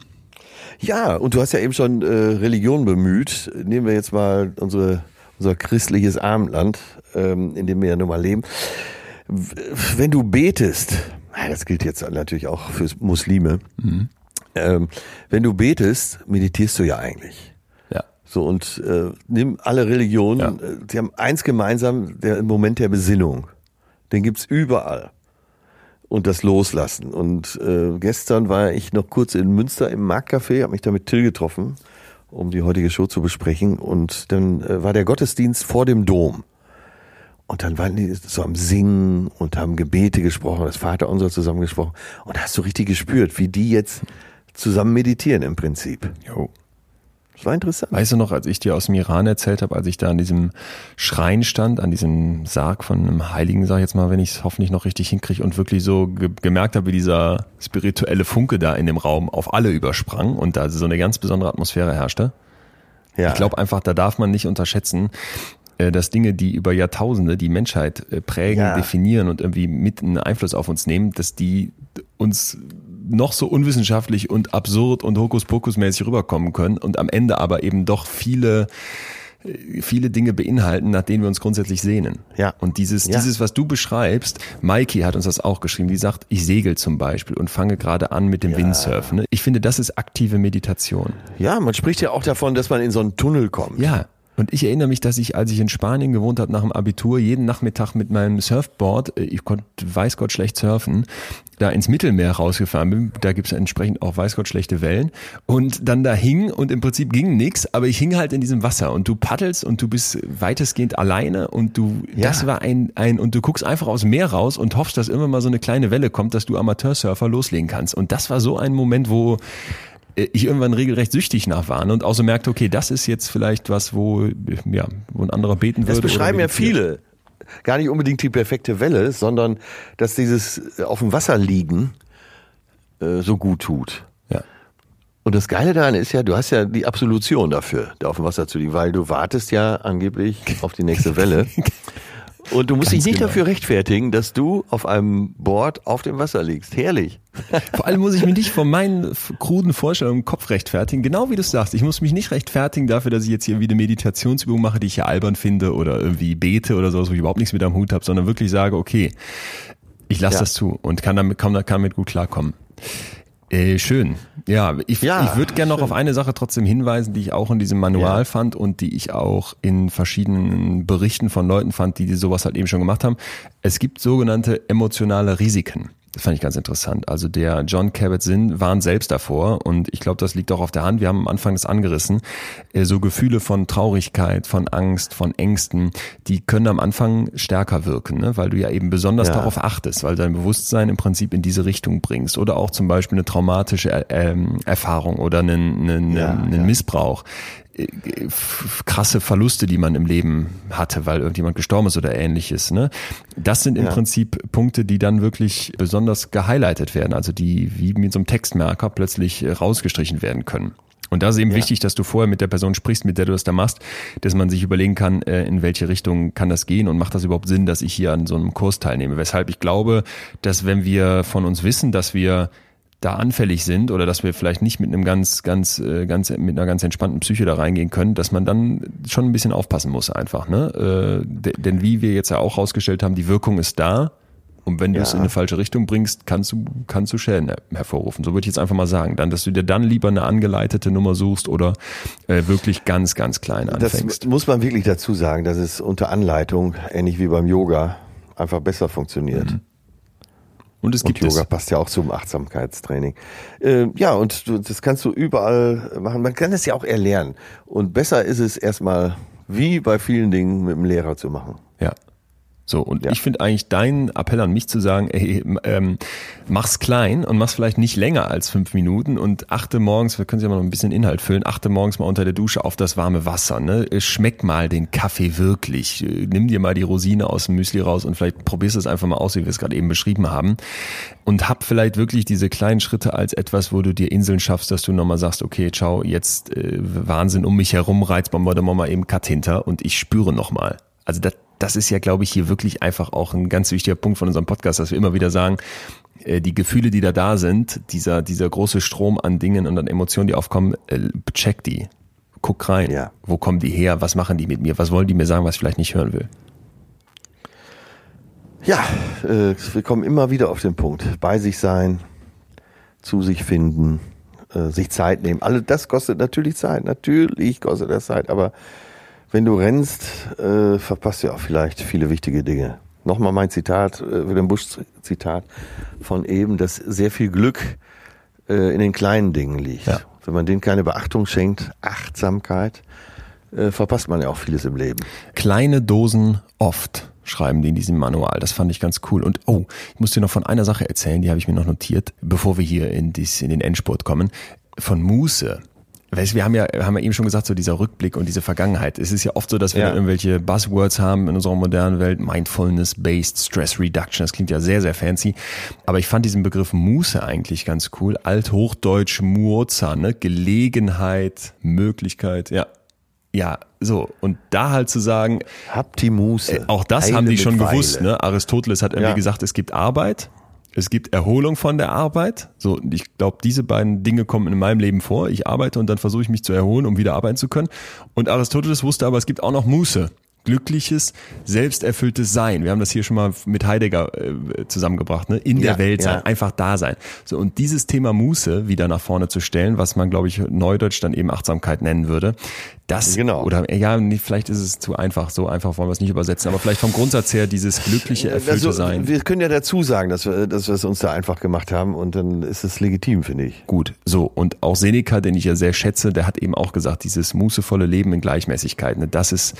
Ja, und du hast ja eben schon äh, Religion bemüht. Nehmen wir jetzt mal unsere, unser christliches Abendland, ähm, in dem wir ja nun mal leben. Wenn du betest, das gilt jetzt natürlich auch für Muslime, mhm. ähm, wenn du betest, meditierst du ja eigentlich. Ja. So, und äh, nimm alle Religionen, ja. Sie haben eins gemeinsam, der Moment der Besinnung. Den gibt's überall. Und das Loslassen. Und äh, gestern war ich noch kurz in Münster im Marktcafé, habe mich da mit Till getroffen, um die heutige Show zu besprechen. Und dann äh, war der Gottesdienst vor dem Dom. Und dann waren die so am Singen und haben Gebete gesprochen, das Vaterunser zusammengesprochen. Und da hast du richtig gespürt, wie die jetzt zusammen meditieren im Prinzip. Jo. Das war interessant. Weißt du noch, als ich dir aus dem Iran erzählt habe, als ich da an diesem Schrein stand, an diesem Sarg von einem Heiligen, sag ich jetzt mal, wenn ich es hoffentlich noch richtig hinkriege, und wirklich so ge- gemerkt habe, wie dieser spirituelle Funke da in dem Raum auf alle übersprang und da so eine ganz besondere Atmosphäre herrschte. Ja. Ich glaube einfach, da darf man nicht unterschätzen, dass Dinge, die über Jahrtausende die Menschheit prägen, ja. definieren und irgendwie mit einen Einfluss auf uns nehmen, dass die uns noch so unwissenschaftlich und absurd und Hokuspokus-mäßig rüberkommen können und am Ende aber eben doch viele viele Dinge beinhalten, nach denen wir uns grundsätzlich sehnen. Ja. Und dieses, ja. dieses, was du beschreibst, Maiki hat uns das auch geschrieben, die sagt, ich segel zum Beispiel und fange gerade an mit dem ja. Windsurfen. Ich finde, das ist aktive Meditation. Ja, man spricht ja auch davon, dass man in so einen Tunnel kommt. Ja. Und ich erinnere mich, dass ich, als ich in Spanien gewohnt habe nach dem Abitur, jeden Nachmittag mit meinem Surfboard, ich konnte weiß Gott schlecht surfen, da ins Mittelmeer rausgefahren bin. Da gibt es entsprechend auch weiß Gott schlechte Wellen. Und dann da hing und im Prinzip ging nichts, aber ich hing halt in diesem Wasser. Und du paddelst und du bist weitestgehend alleine und du, ja. das war ein, ein, und du guckst einfach aus dem Meer raus und hoffst, dass immer mal so eine kleine Welle kommt, dass du Amateursurfer loslegen kannst. Und das war so ein Moment, wo ich irgendwann regelrecht süchtig nach war und auch so merkte, okay, das ist jetzt vielleicht was, wo, ja, wo ein anderer beten würde. Das beschreiben ja viele. Gar nicht unbedingt die perfekte Welle, sondern dass dieses auf dem Wasser liegen äh, so gut tut. Ja. Und das Geile daran ist ja, du hast ja die Absolution dafür, da auf dem Wasser zu liegen, weil du wartest ja angeblich auf die nächste Welle. Und du musst Ganz dich nicht genau. dafür rechtfertigen, dass du auf einem Board auf dem Wasser liegst. Herrlich. Vor allem muss ich mich nicht von meinen kruden Vorstellungen im Kopf rechtfertigen. Genau wie du es sagst. Ich muss mich nicht rechtfertigen dafür, dass ich jetzt hier wieder Meditationsübung mache, die ich ja albern finde, oder irgendwie bete oder sowas, wo ich überhaupt nichts mit am Hut habe, sondern wirklich sage, okay, ich lasse ja. das zu und kann damit, kann damit gut klarkommen. Äh, schön. Ja, ich, ja, ich würde gerne noch auf eine Sache trotzdem hinweisen, die ich auch in diesem Manual ja. fand und die ich auch in verschiedenen Berichten von Leuten fand, die sowas halt eben schon gemacht haben. Es gibt sogenannte emotionale Risiken. Das fand ich ganz interessant. Also der John Kabat-Zinn warnt selbst davor, und ich glaube, das liegt auch auf der Hand. Wir haben am Anfang das angerissen. So Gefühle von Traurigkeit, von Angst, von Ängsten, die können am Anfang stärker wirken, ne? Weil du ja eben besonders ja. darauf achtest, weil dein Bewusstsein im Prinzip in diese Richtung bringst. Oder auch zum Beispiel eine traumatische ähm, Erfahrung oder einen, einen, ja, einen ja. Missbrauch. Krasse Verluste, die man im Leben hatte, weil irgendjemand gestorben ist oder ähnliches. Ne? Das sind im ja. Prinzip Punkte, die dann wirklich besonders gehighlightet werden, also die wie mit so einem Textmarker plötzlich rausgestrichen werden können. Und da ist eben ja. wichtig, dass du vorher mit der Person sprichst, mit der du das da machst, dass man sich überlegen kann, in welche Richtung kann das gehen und macht das überhaupt Sinn, dass ich hier an so einem Kurs teilnehme. Weshalb ich glaube, dass wenn wir von uns wissen, dass wir da anfällig sind oder dass wir vielleicht nicht mit einem ganz, ganz, ganz, mit einer ganz entspannten Psyche da reingehen können, dass man dann schon ein bisschen aufpassen muss einfach, ne? Äh, de, denn wie wir jetzt ja auch rausgestellt haben, die Wirkung ist da, und wenn du ja. es in eine falsche Richtung bringst, kannst du, kannst du Schäden her- hervorrufen. So würde ich jetzt einfach mal sagen, dann, dass du dir dann lieber eine angeleitete Nummer suchst oder äh, wirklich ganz, ganz klein anfängst. Das muss man wirklich dazu sagen, dass es unter Anleitung, ähnlich wie beim Yoga, einfach besser funktioniert. Mhm. Und es gibt und Yoga es. passt ja auch zum Achtsamkeitstraining. Äh, ja, und du, das kannst du überall machen. Man kann es ja auch erlernen. Und besser ist es erstmal wie bei vielen Dingen mit dem Lehrer zu machen. Ja. So, und ja. ich finde eigentlich deinen Appell an mich zu sagen, ey, ähm, mach's klein und mach's vielleicht nicht länger als fünf Minuten und achte morgens, wir können sie ja mal noch ein bisschen Inhalt füllen, achte morgens mal unter der Dusche auf das warme Wasser, ne? Schmeck mal den Kaffee wirklich, nimm dir mal die Rosine aus dem Müsli raus und vielleicht probierst es einfach mal aus, wie wir es gerade eben beschrieben haben, und hab vielleicht wirklich diese kleinen Schritte als etwas, wo du dir Inseln schaffst, dass du nochmal sagst, okay, ciao, jetzt äh, Wahnsinn um mich herum, Reizbombardieren mal eben Cut hinter und ich spüre nochmal. Also das Das ist ja, glaube ich, hier wirklich einfach auch ein ganz wichtiger Punkt von unserem Podcast, dass wir immer wieder sagen, die Gefühle, die da da sind, dieser dieser große Strom an Dingen und an Emotionen, die aufkommen, check die, guck rein, ja. Wo kommen die her, was machen die mit mir, was wollen die mir sagen, was ich vielleicht nicht hören will. Ja, wir kommen immer wieder auf den Punkt, bei sich sein, zu sich finden, sich Zeit nehmen. Alles das kostet natürlich Zeit, natürlich kostet das Zeit, aber wenn du rennst, äh, verpasst du auch vielleicht viele wichtige Dinge. Nochmal mein Zitat, äh, Wilhelm Busch Zitat von eben, dass sehr viel Glück äh, in den kleinen Dingen liegt. Ja. Wenn man denen keine Beachtung schenkt, Achtsamkeit, äh, verpasst man ja auch vieles im Leben. Kleine Dosen oft, schreiben die in diesem Manual. Das fand ich ganz cool. Und oh, ich muss dir noch von einer Sache erzählen, die habe ich mir noch notiert, bevor wir hier in, dies, in den Endspurt kommen, von Muße. Weißt, wir haben ja, haben ja eben schon gesagt, so dieser Rückblick und diese Vergangenheit. Es ist ja oft so, dass wir ja. irgendwelche Buzzwords haben in unserer modernen Welt. Mindfulness Based Stress Reduction. Das klingt ja sehr, sehr fancy. Aber ich fand diesen Begriff Muße eigentlich ganz cool. Althochdeutsch Muoza, ne? Gelegenheit, Möglichkeit, ja. Ja, so. Und da halt zu sagen. Habt die Muße. Äh, auch das Heile haben die schon Weile. gewusst, ne? Aristoteles hat irgendwie ja. gesagt, es gibt Arbeit. Es gibt Erholung von der Arbeit. So, ich glaube, diese beiden Dinge kommen in meinem Leben vor. Ich arbeite und dann versuche ich mich zu erholen, um wieder arbeiten zu können. Und Aristoteles wusste aber, es gibt auch noch Muße. Glückliches, selbsterfülltes Sein. Wir haben das hier schon mal mit Heidegger äh, zusammengebracht, ne? In ja, der Welt sein, ja. einfach da sein. So, und dieses Thema Muße wieder nach vorne zu stellen, was man, glaube ich, neudeutsch dann eben Achtsamkeit nennen würde. Das, genau. Oder, ja, vielleicht ist es zu einfach, so einfach wollen wir es nicht übersetzen, aber vielleicht vom Grundsatz her dieses glückliche, erfüllte also, Sein. Wir können ja dazu sagen, dass wir, dass wir es uns da einfach gemacht haben und dann ist es legitim, finde ich. Gut, so. Und auch Seneca, den ich ja sehr schätze, der hat eben auch gesagt, dieses mußevolle Leben in Gleichmäßigkeit, ne? Das ist,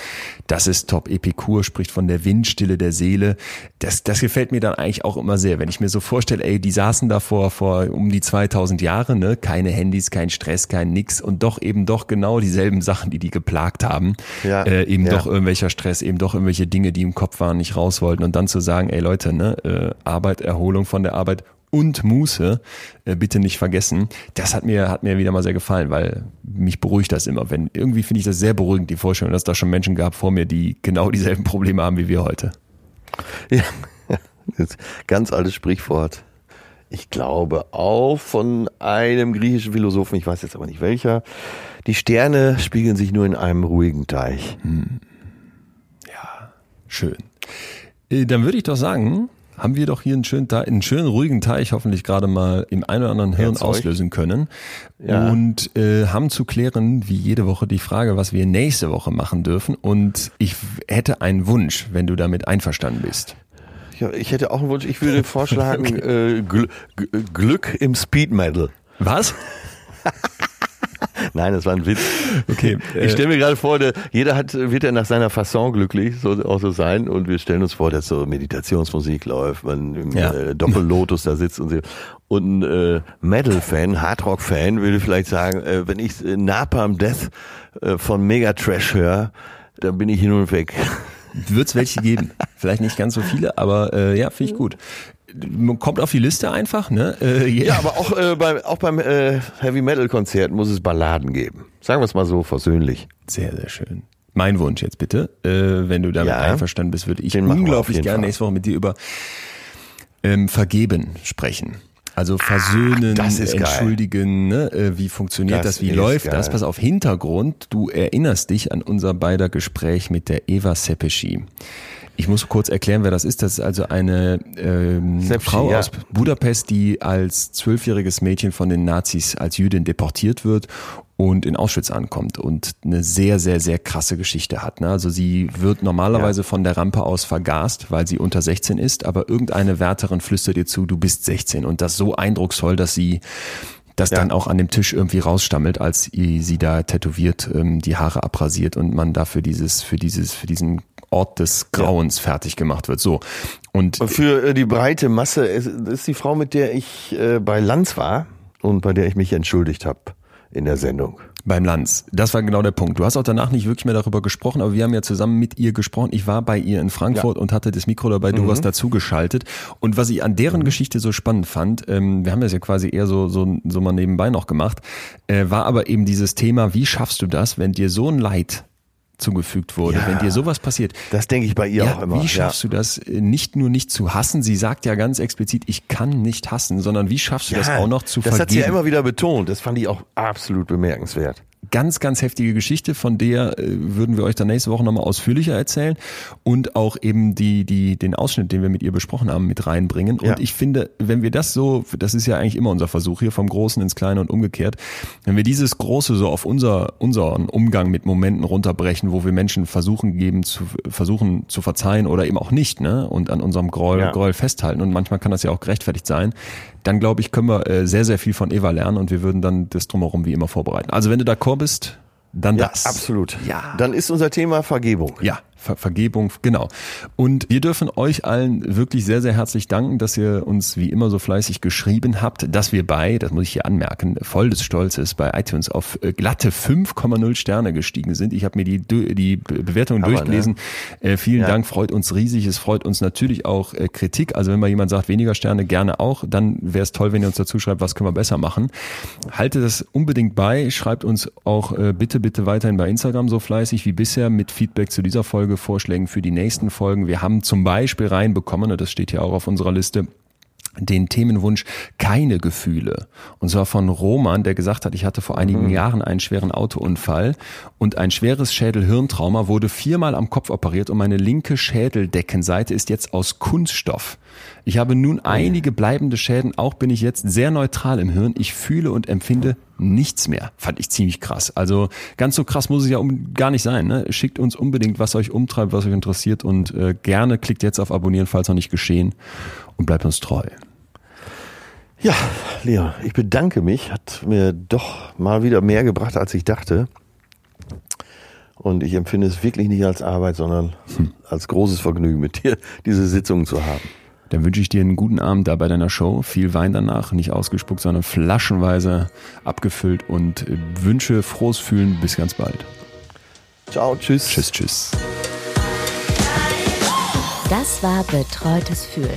das ist top. Epikur spricht von der Windstille der Seele. Das, das gefällt mir dann eigentlich auch immer sehr, wenn ich mir so vorstelle, ey, die saßen da vor, vor um die zweitausend Jahre, ne? Keine Handys, kein Stress, kein nix und doch eben doch genau dieselben Sachen, die die geplagt haben, ja, äh, eben ja. doch irgendwelcher Stress, eben doch irgendwelche Dinge, die im Kopf waren, nicht raus wollten und dann zu sagen, ey Leute, ne, äh, Arbeit, Erholung von der Arbeit und Muße, äh, bitte nicht vergessen, das hat mir hat mir wieder mal sehr gefallen, weil mich beruhigt das immer, wenn irgendwie finde ich das sehr beruhigend, die Vorstellung, dass da schon Menschen gab vor mir, die genau dieselben Probleme haben wie wir heute. Ja, ganz altes Sprichwort. Ich glaube auch von einem griechischen Philosophen, ich weiß jetzt aber nicht welcher. Die Sterne spiegeln sich nur in einem ruhigen Teich. Hm. Ja, schön. Dann würde ich doch sagen, haben wir doch hier einen schönen, Teich, einen schönen ruhigen Teich hoffentlich gerade mal im einen oder anderen Hirn auslösen können. Ja. Und äh, haben zu klären, wie jede Woche, die Frage, was wir nächste Woche machen dürfen. Und ich hätte einen Wunsch, wenn du damit einverstanden bist. Ich hätte auch einen Wunsch. Ich würde vorschlagen, okay. äh, Gl- G- Glück im Speed Metal. Was? Nein, das war ein Witz. Okay. Ich stelle mir gerade vor, der, jeder hat, wird ja nach seiner Fasson glücklich, so auch so sein. Und wir stellen uns vor, dass so Meditationsmusik läuft, man im ja. äh, Doppellotus da sitzt und so. Und ein äh, Metal-Fan, Hardrock-Fan würde vielleicht sagen, äh, wenn ich äh, Napalm Death äh, von Megatrash höre, dann bin ich hin und weg. Wird es welche geben. Vielleicht nicht ganz so viele, aber äh, ja, finde ich gut. Kommt auf die Liste einfach, ne? Äh, yeah. Ja, aber auch, äh, bei, auch beim äh, Heavy-Metal-Konzert muss es Balladen geben. Sagen wir es mal so versöhnlich. Sehr, sehr schön. Mein Wunsch jetzt bitte, äh, wenn du damit ja, einverstanden bist, würde ich unglaublich gerne nächste Woche mit dir über ähm, Vergeben sprechen. Also versöhnen, ah, entschuldigen, ne? Wie funktioniert das, das? Wie läuft geil. das? Pass auf, Hintergrund, du erinnerst dich an unser beider Gespräch mit der Eva Sepeschi. Ich muss kurz erklären, wer das ist. Das ist also eine ähm, Sepschi, Frau ja. aus Budapest, die als zwölfjähriges Mädchen von den Nazis als Jüdin deportiert wird und in Auschwitz ankommt und eine sehr, sehr, sehr krasse Geschichte hat. Also sie wird normalerweise ja. von der Rampe aus vergast, weil sie unter sechzehn ist, aber irgendeine Wärterin flüstert ihr zu, du bist sechzehn, und das so eindrucksvoll, dass sie das ja. dann auch an dem Tisch irgendwie rausstammelt, als sie da tätowiert ähm, die Haare abrasiert und man dafür dieses für dieses für diesen Ort des Grauens ja. fertig gemacht wird. So. Und für äh, die breite Masse ist, ist die Frau, mit der ich äh, bei Lanz war und bei der ich mich entschuldigt habe in der Sendung. Beim Lanz. Das war genau der Punkt. Du hast auch danach nicht wirklich mehr darüber gesprochen, aber wir haben ja zusammen mit ihr gesprochen. Ich war bei ihr in Frankfurt ja. und hatte das Mikro dabei, du mhm. warst dazu geschaltet. Und was ich an deren mhm. Geschichte so spannend fand, ähm, wir haben das ja quasi eher so, so, so mal nebenbei noch gemacht, äh, war aber eben dieses Thema, wie schaffst du das, wenn dir so ein Leid zugefügt wurde, ja, wenn dir sowas passiert. Das denke ich bei ihr ja, auch immer. Wie schaffst ja. du das, nicht nur nicht zu hassen? Sie sagt ja ganz explizit, ich kann nicht hassen, sondern wie schaffst du ja, das auch noch zu das vergeben? Das hat sie ja immer wieder betont. Das fand ich auch absolut bemerkenswert. Ganz, ganz heftige Geschichte, von der äh, würden wir euch dann nächste Woche nochmal ausführlicher erzählen und auch eben die, die, den Ausschnitt, den wir mit ihr besprochen haben, mit reinbringen. Und ja. ich finde, wenn wir das so, das ist ja eigentlich immer unser Versuch hier, vom Großen ins Kleine und umgekehrt, wenn wir dieses Große so auf unser, unseren Umgang mit Momenten runterbrechen, wo wir Menschen versuchen geben, zu versuchen zu verzeihen oder eben auch nicht, ne, und an unserem Groll, ja. Groll festhalten, und manchmal kann das ja auch gerechtfertigt sein, dann glaube ich, können wir äh, sehr, sehr viel von Eva lernen und wir würden dann das Drumherum wie immer vorbereiten. Also wenn du da bist, dann ja, das. Absolut. Ja. Dann ist unser Thema Vergebung. Ja, Ver- Vergebung, genau. Und wir dürfen euch allen wirklich sehr, sehr herzlich danken, dass ihr uns wie immer so fleißig geschrieben habt, dass wir bei, das muss ich hier anmerken, voll des Stolzes bei iTunes auf glatte fünf Komma null Sterne gestiegen sind. Ich habe mir die, die Bewertung Hammer, durchgelesen. Ne? Äh, vielen ja. Dank, freut uns riesig. Es freut uns natürlich auch äh, Kritik. Also wenn mal jemand sagt, weniger Sterne, gerne auch. Dann wäre es toll, wenn ihr uns dazu schreibt, was können wir besser machen. Haltet das unbedingt bei. Schreibt uns auch äh, bitte, bitte weiterhin bei Instagram so fleißig wie bisher mit Feedback zu dieser Folge, Vorschlägen für die nächsten Folgen. Wir haben zum Beispiel reinbekommen, und das steht ja auch auf unserer Liste, den Themenwunsch keine Gefühle. Und zwar von Roman, der gesagt hat, ich hatte vor einigen mhm. Jahren einen schweren Autounfall und ein schweres Schädelhirntrauma, wurde viermal am Kopf operiert und meine linke Schädeldeckenseite ist jetzt aus Kunststoff. Ich habe nun einige bleibende Schäden, auch bin ich jetzt sehr neutral im Hirn. Ich fühle und empfinde nichts mehr. Fand ich ziemlich krass. Also ganz so krass muss es ja um, gar nicht sein. Ne? Schickt uns unbedingt, was euch umtreibt, was euch interessiert, und äh, gerne klickt jetzt auf Abonnieren, falls noch nicht geschehen, und bleibt uns treu. Ja, Leon, ich bedanke mich. Hat mir doch mal wieder mehr gebracht, als ich dachte. Und ich empfinde es wirklich nicht als Arbeit, sondern hm. als großes Vergnügen, mit dir diese Sitzungen zu haben. Dann wünsche ich dir einen guten Abend da bei deiner Show. Viel Wein danach, nicht ausgespuckt, sondern flaschenweise abgefüllt, und wünsche frohes Fühlen. Bis ganz bald. Ciao, tschüss. Tschüss, tschüss. Das war Betreutes Fühlen.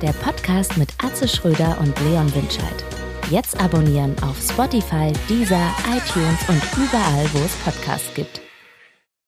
Der Podcast mit Atze Schröder und Leon Windscheid. Jetzt abonnieren auf Spotify, Deezer, iTunes und überall, wo es Podcasts gibt.